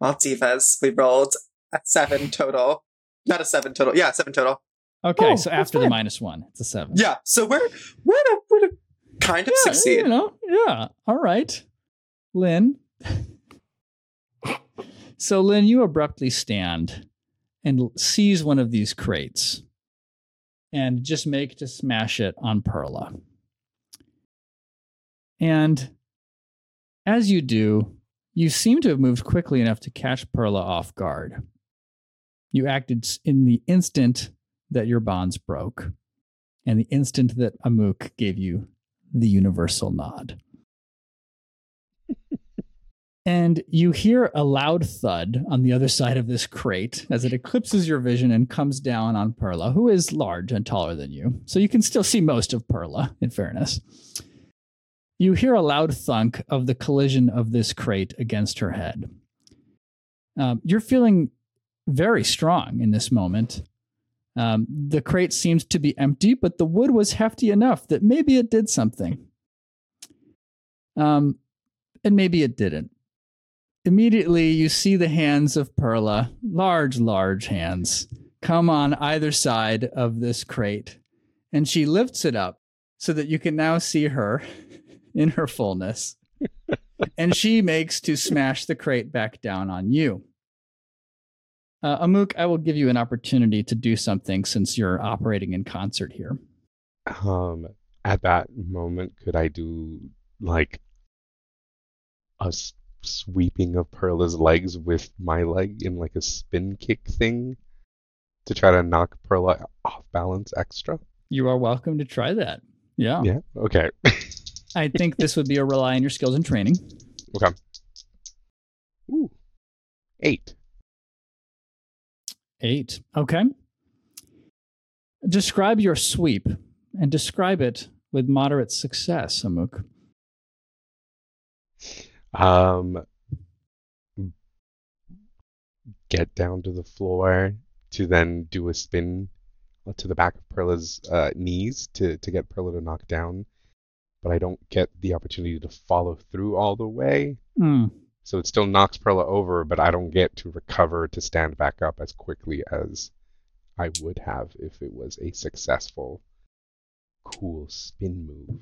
Well, divas, we rolled a 7 total. Not a 7 total. Yeah, 7 total. Okay, so after the -1, it's a 7. Yeah, so we're kind of succeed. You know, yeah. All right. Lynn. So, Lynn, you abruptly stand and seize one of these crates and just make to smash it on Perla. And as you do, you seem to have moved quickly enough to catch Perla off guard. You acted in the instant that your bonds broke and the instant that Amak gave you the universal nod. And you hear a loud thud on the other side of this crate as it eclipses your vision and comes down on Perla, who is large and taller than you. So you can still see most of Perla, in fairness. You hear a loud thunk of the collision of this crate against her head. You're feeling very strong in this moment. The crate seems to be empty, but the wood was hefty enough that maybe it did something. And maybe it didn't. Immediately, you see the hands of Perla, large, large hands, come on either side of this crate. And she lifts it up so that you can now see her in her fullness. And she makes to smash the crate back down on you. Amak, I will give you an opportunity to do something since you're operating in concert here. At that moment, could I do like a sweeping of Perla's legs with my leg in like a spin kick thing to try to knock Perla off balance extra? You are welcome to try that. Yeah. Yeah. Okay. I think this would be a rely on your skills and training. Okay. Ooh. 8. Okay. Describe your sweep and describe it with moderate success, Amak. Get down to the floor to then do a spin to the back of Perla's knees to get Perla to knock down. But I don't get the opportunity to follow through all the way. So it still knocks Perla over, but I don't get to recover to stand back up as quickly as I would have if it was a successful, cool spin move.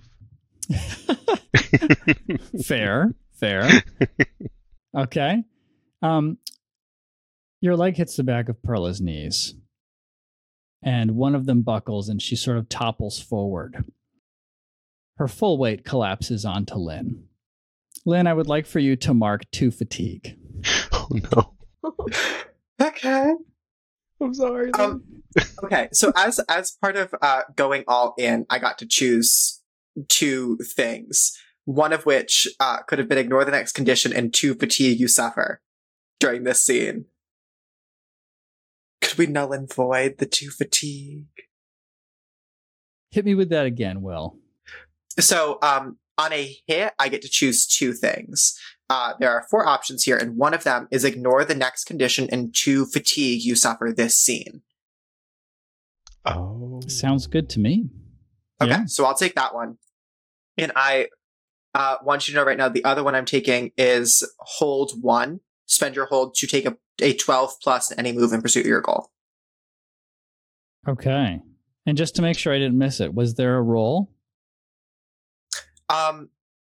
Fair. Okay. Your leg hits the back of Perla's knees. and one of them buckles and she sort of topples forward. Her full weight collapses onto Lynn. Lynn, I would like for you to mark 2 fatigue. Oh, no. Okay. I'm sorry. Okay, so as part of going all in, I got to choose 2 things, one of which could have been ignore the next condition and 2 fatigue you suffer during this scene. Could we null and void the 2 fatigue? Hit me with that again, Will. So on a hit, I get to choose 2 things. There are 4 options here, and one of them is ignore the next condition and 2 fatigue you suffer this scene. Oh. Sounds good to me. Okay, yeah. So I'll take that one. And I want you to know right now, the other one I'm taking is hold 1. Spend your hold to take a 12 plus in any move in pursuit of your goal. Okay. And just to make sure I didn't miss it, was there a roll?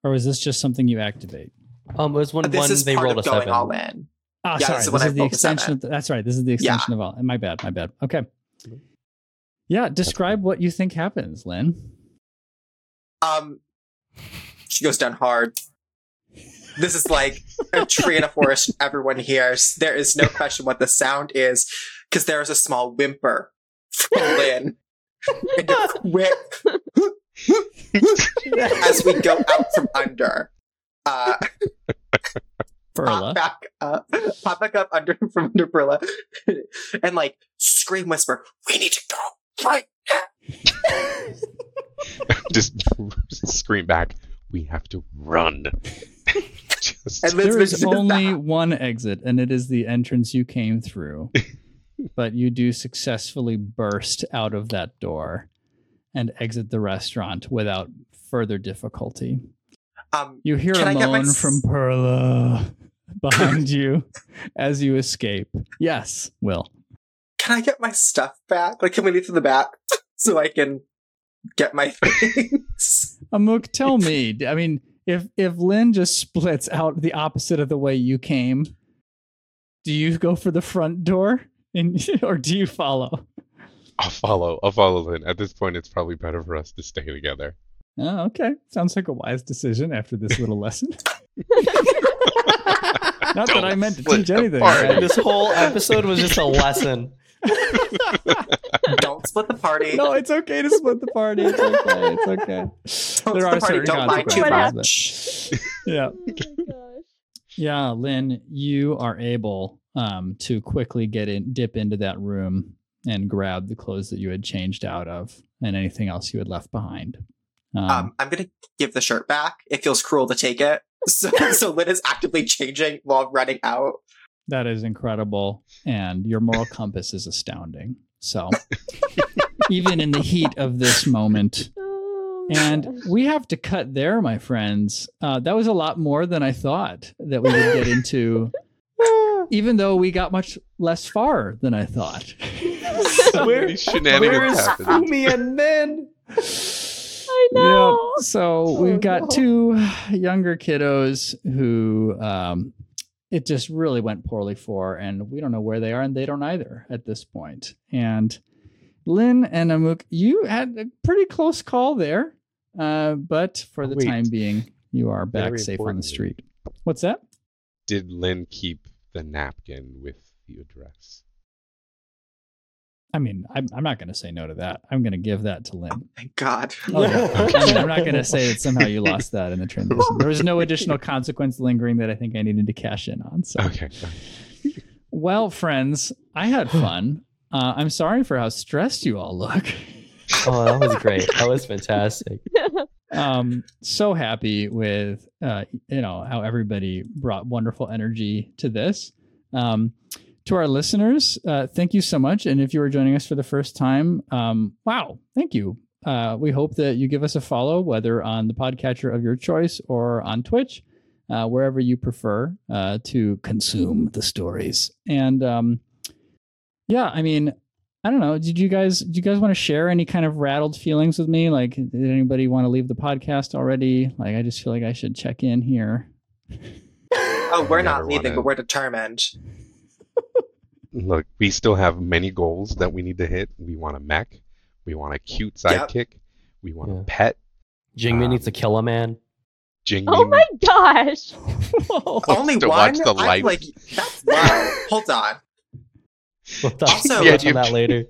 Or was this just something you activate? It was when they rolled a 7. This is part of going all in. Ah, yeah, sorry. This is the extension. That's right. This is the extension of all. My bad. Okay. Yeah. Describe what you think happens, Lynn. She goes down hard. This is like a tree in a forest. Everyone hears. There is no question what the sound is, because there is a small whimper from Lynn. And a quick as we go out from under. Perla. Pop back up from under Perla and like scream, whisper, we need to go right now. just scream back, we have to run. There is only one exit, and it is the entrance you came through. But you do successfully burst out of that door and exit the restaurant without further difficulty. You hear a moan from Perla behind you as you escape. Yes, Will. Can I get my stuff back? Like, can we leave to the back so I can get my things? Amak, tell me. I mean, if Lynn just splits out the opposite of the way you came, do you go for the front door or do you follow? I'll follow Lynn. At this point, it's probably better for us to stay together. Oh, okay. Sounds like a wise decision after this little lesson. Not that I meant to teach anything. Right? This whole episode was just a lesson. Don't split the party. No, it's okay to split the party. It's okay. Don't there are certain consequences. Yeah. Oh, yeah, Lynn, you are able to quickly dip into that room and grab the clothes that you had changed out of and anything else you had left behind. I'm going to give the shirt back. It feels cruel to take it. So Lynn is actively changing while running out. That is incredible. And your moral compass is astounding. So even in the heat of this moment. And we have to cut there, my friends. That was a lot more than I thought that we would get into, even though we got much less far than I thought. So where is Fumi and Min? No. Yep. So we've got 2 younger kiddos who it just really went poorly for, and we don't know where they are, and they don't either at this point. And Lynn and Amak, you had a pretty close call there, but for the time being, you are back safe on the street. What's that? Did Lynn keep the napkin with the address? I mean, I'm not going to say no to that. I'm going to give that to Lynn. Oh, thank God. Oh, yeah. I'm not going to say that somehow you lost that in the transition. There was no additional consequence lingering that I think I needed to cash in on. So. Okay. Well, friends, I had fun. I'm sorry for how stressed you all look. Oh, that was great. That was fantastic. So happy with, how everybody brought wonderful energy to this. To our listeners, thank you so much. And if you are joining us for the first time, wow, thank you. We hope that you give us a follow, whether on the podcatcher of your choice or on Twitch, wherever you prefer to consume the stories. And I don't know. Do you guys want to share any kind of rattled feelings with me? Like, did anybody want to leave the podcast already? Like, I just feel like I should check in here. Oh, we're not leaving, but we're determined. look, we still have many goals that we need to hit. We want a mech. We want a cute sidekick. Yep. We want a pet. Jing Min needs to kill a man. Oh my gosh! Only to one? Watch the light. Like, that's wow. Hold on. We'll talk also, on that later.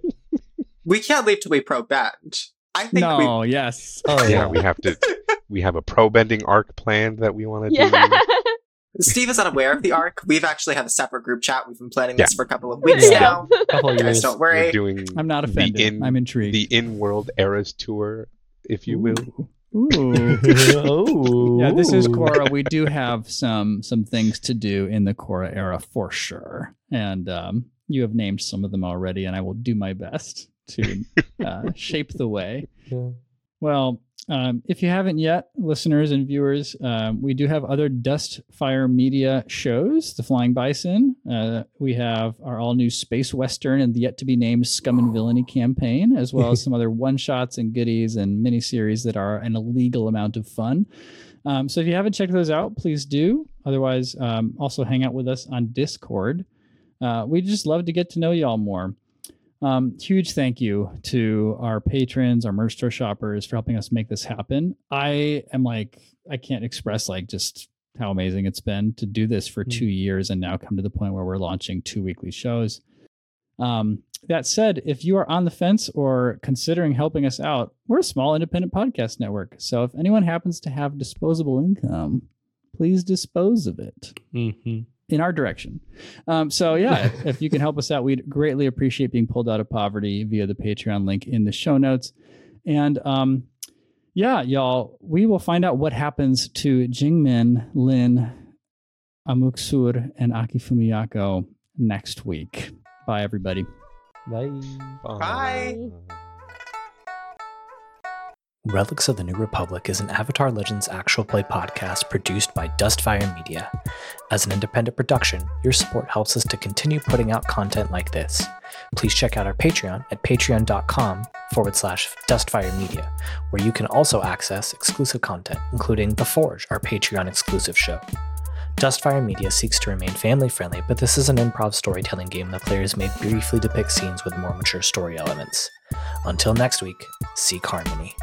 We can't leave till we pro bend. I think no. We... Yes. Oh yeah. We have to. We have a pro bending arc planned that we want to do. Steve is unaware of the arc. We've actually had a separate group chat. We've been planning this for a couple of weeks now. Guys, don't worry. I'm not offended. I'm intrigued. The in-world eras tour, if you will. Ooh. Oh. Yeah, this is Korra. We do have some things to do in the Korra era for sure. And you have named some of them already, and I will do my best to shape the way. Yeah. Well, if you haven't yet, listeners and viewers, we do have other Dustfire Media shows, The Flying Bison. We have our all-new Space Western and the yet-to-be-named Scum and Villainy campaign, as well as some other one-shots and goodies and miniseries that are an illegal amount of fun. So if you haven't checked those out, please do. Otherwise, also hang out with us on Discord. We'd just love to get to know y'all more. Huge thank you to our patrons, our merch store shoppers for helping us make this happen. I am like, I can't express like just how amazing it's been to do this for 2 years and now come to the point where we're launching 2 weekly shows. That said, if you are on the fence or considering helping us out, we're a small independent podcast network. So if anyone happens to have disposable income, please dispose of it. Mm-hmm. In our direction. So yeah, if you can help us out, we'd greatly appreciate being pulled out of poverty via the Patreon link in the show notes. And yeah, y'all, we will find out what happens to Jing Min, Lynn, Amak Sur, and Akifumi Yako next week. Bye, everybody. Bye. Bye. Relics of the New Republic is an Avatar Legends actual play podcast produced by Dustfire Media. As an independent production, your support helps us to continue putting out content like this. Please check out our Patreon at patreon.com/Dustfire Media, where you can also access exclusive content, including The Forge, our Patreon exclusive show. Dustfire Media seeks to remain family-friendly, but this is an improv storytelling game that players may briefly depict scenes with more mature story elements. Until next week, seek harmony.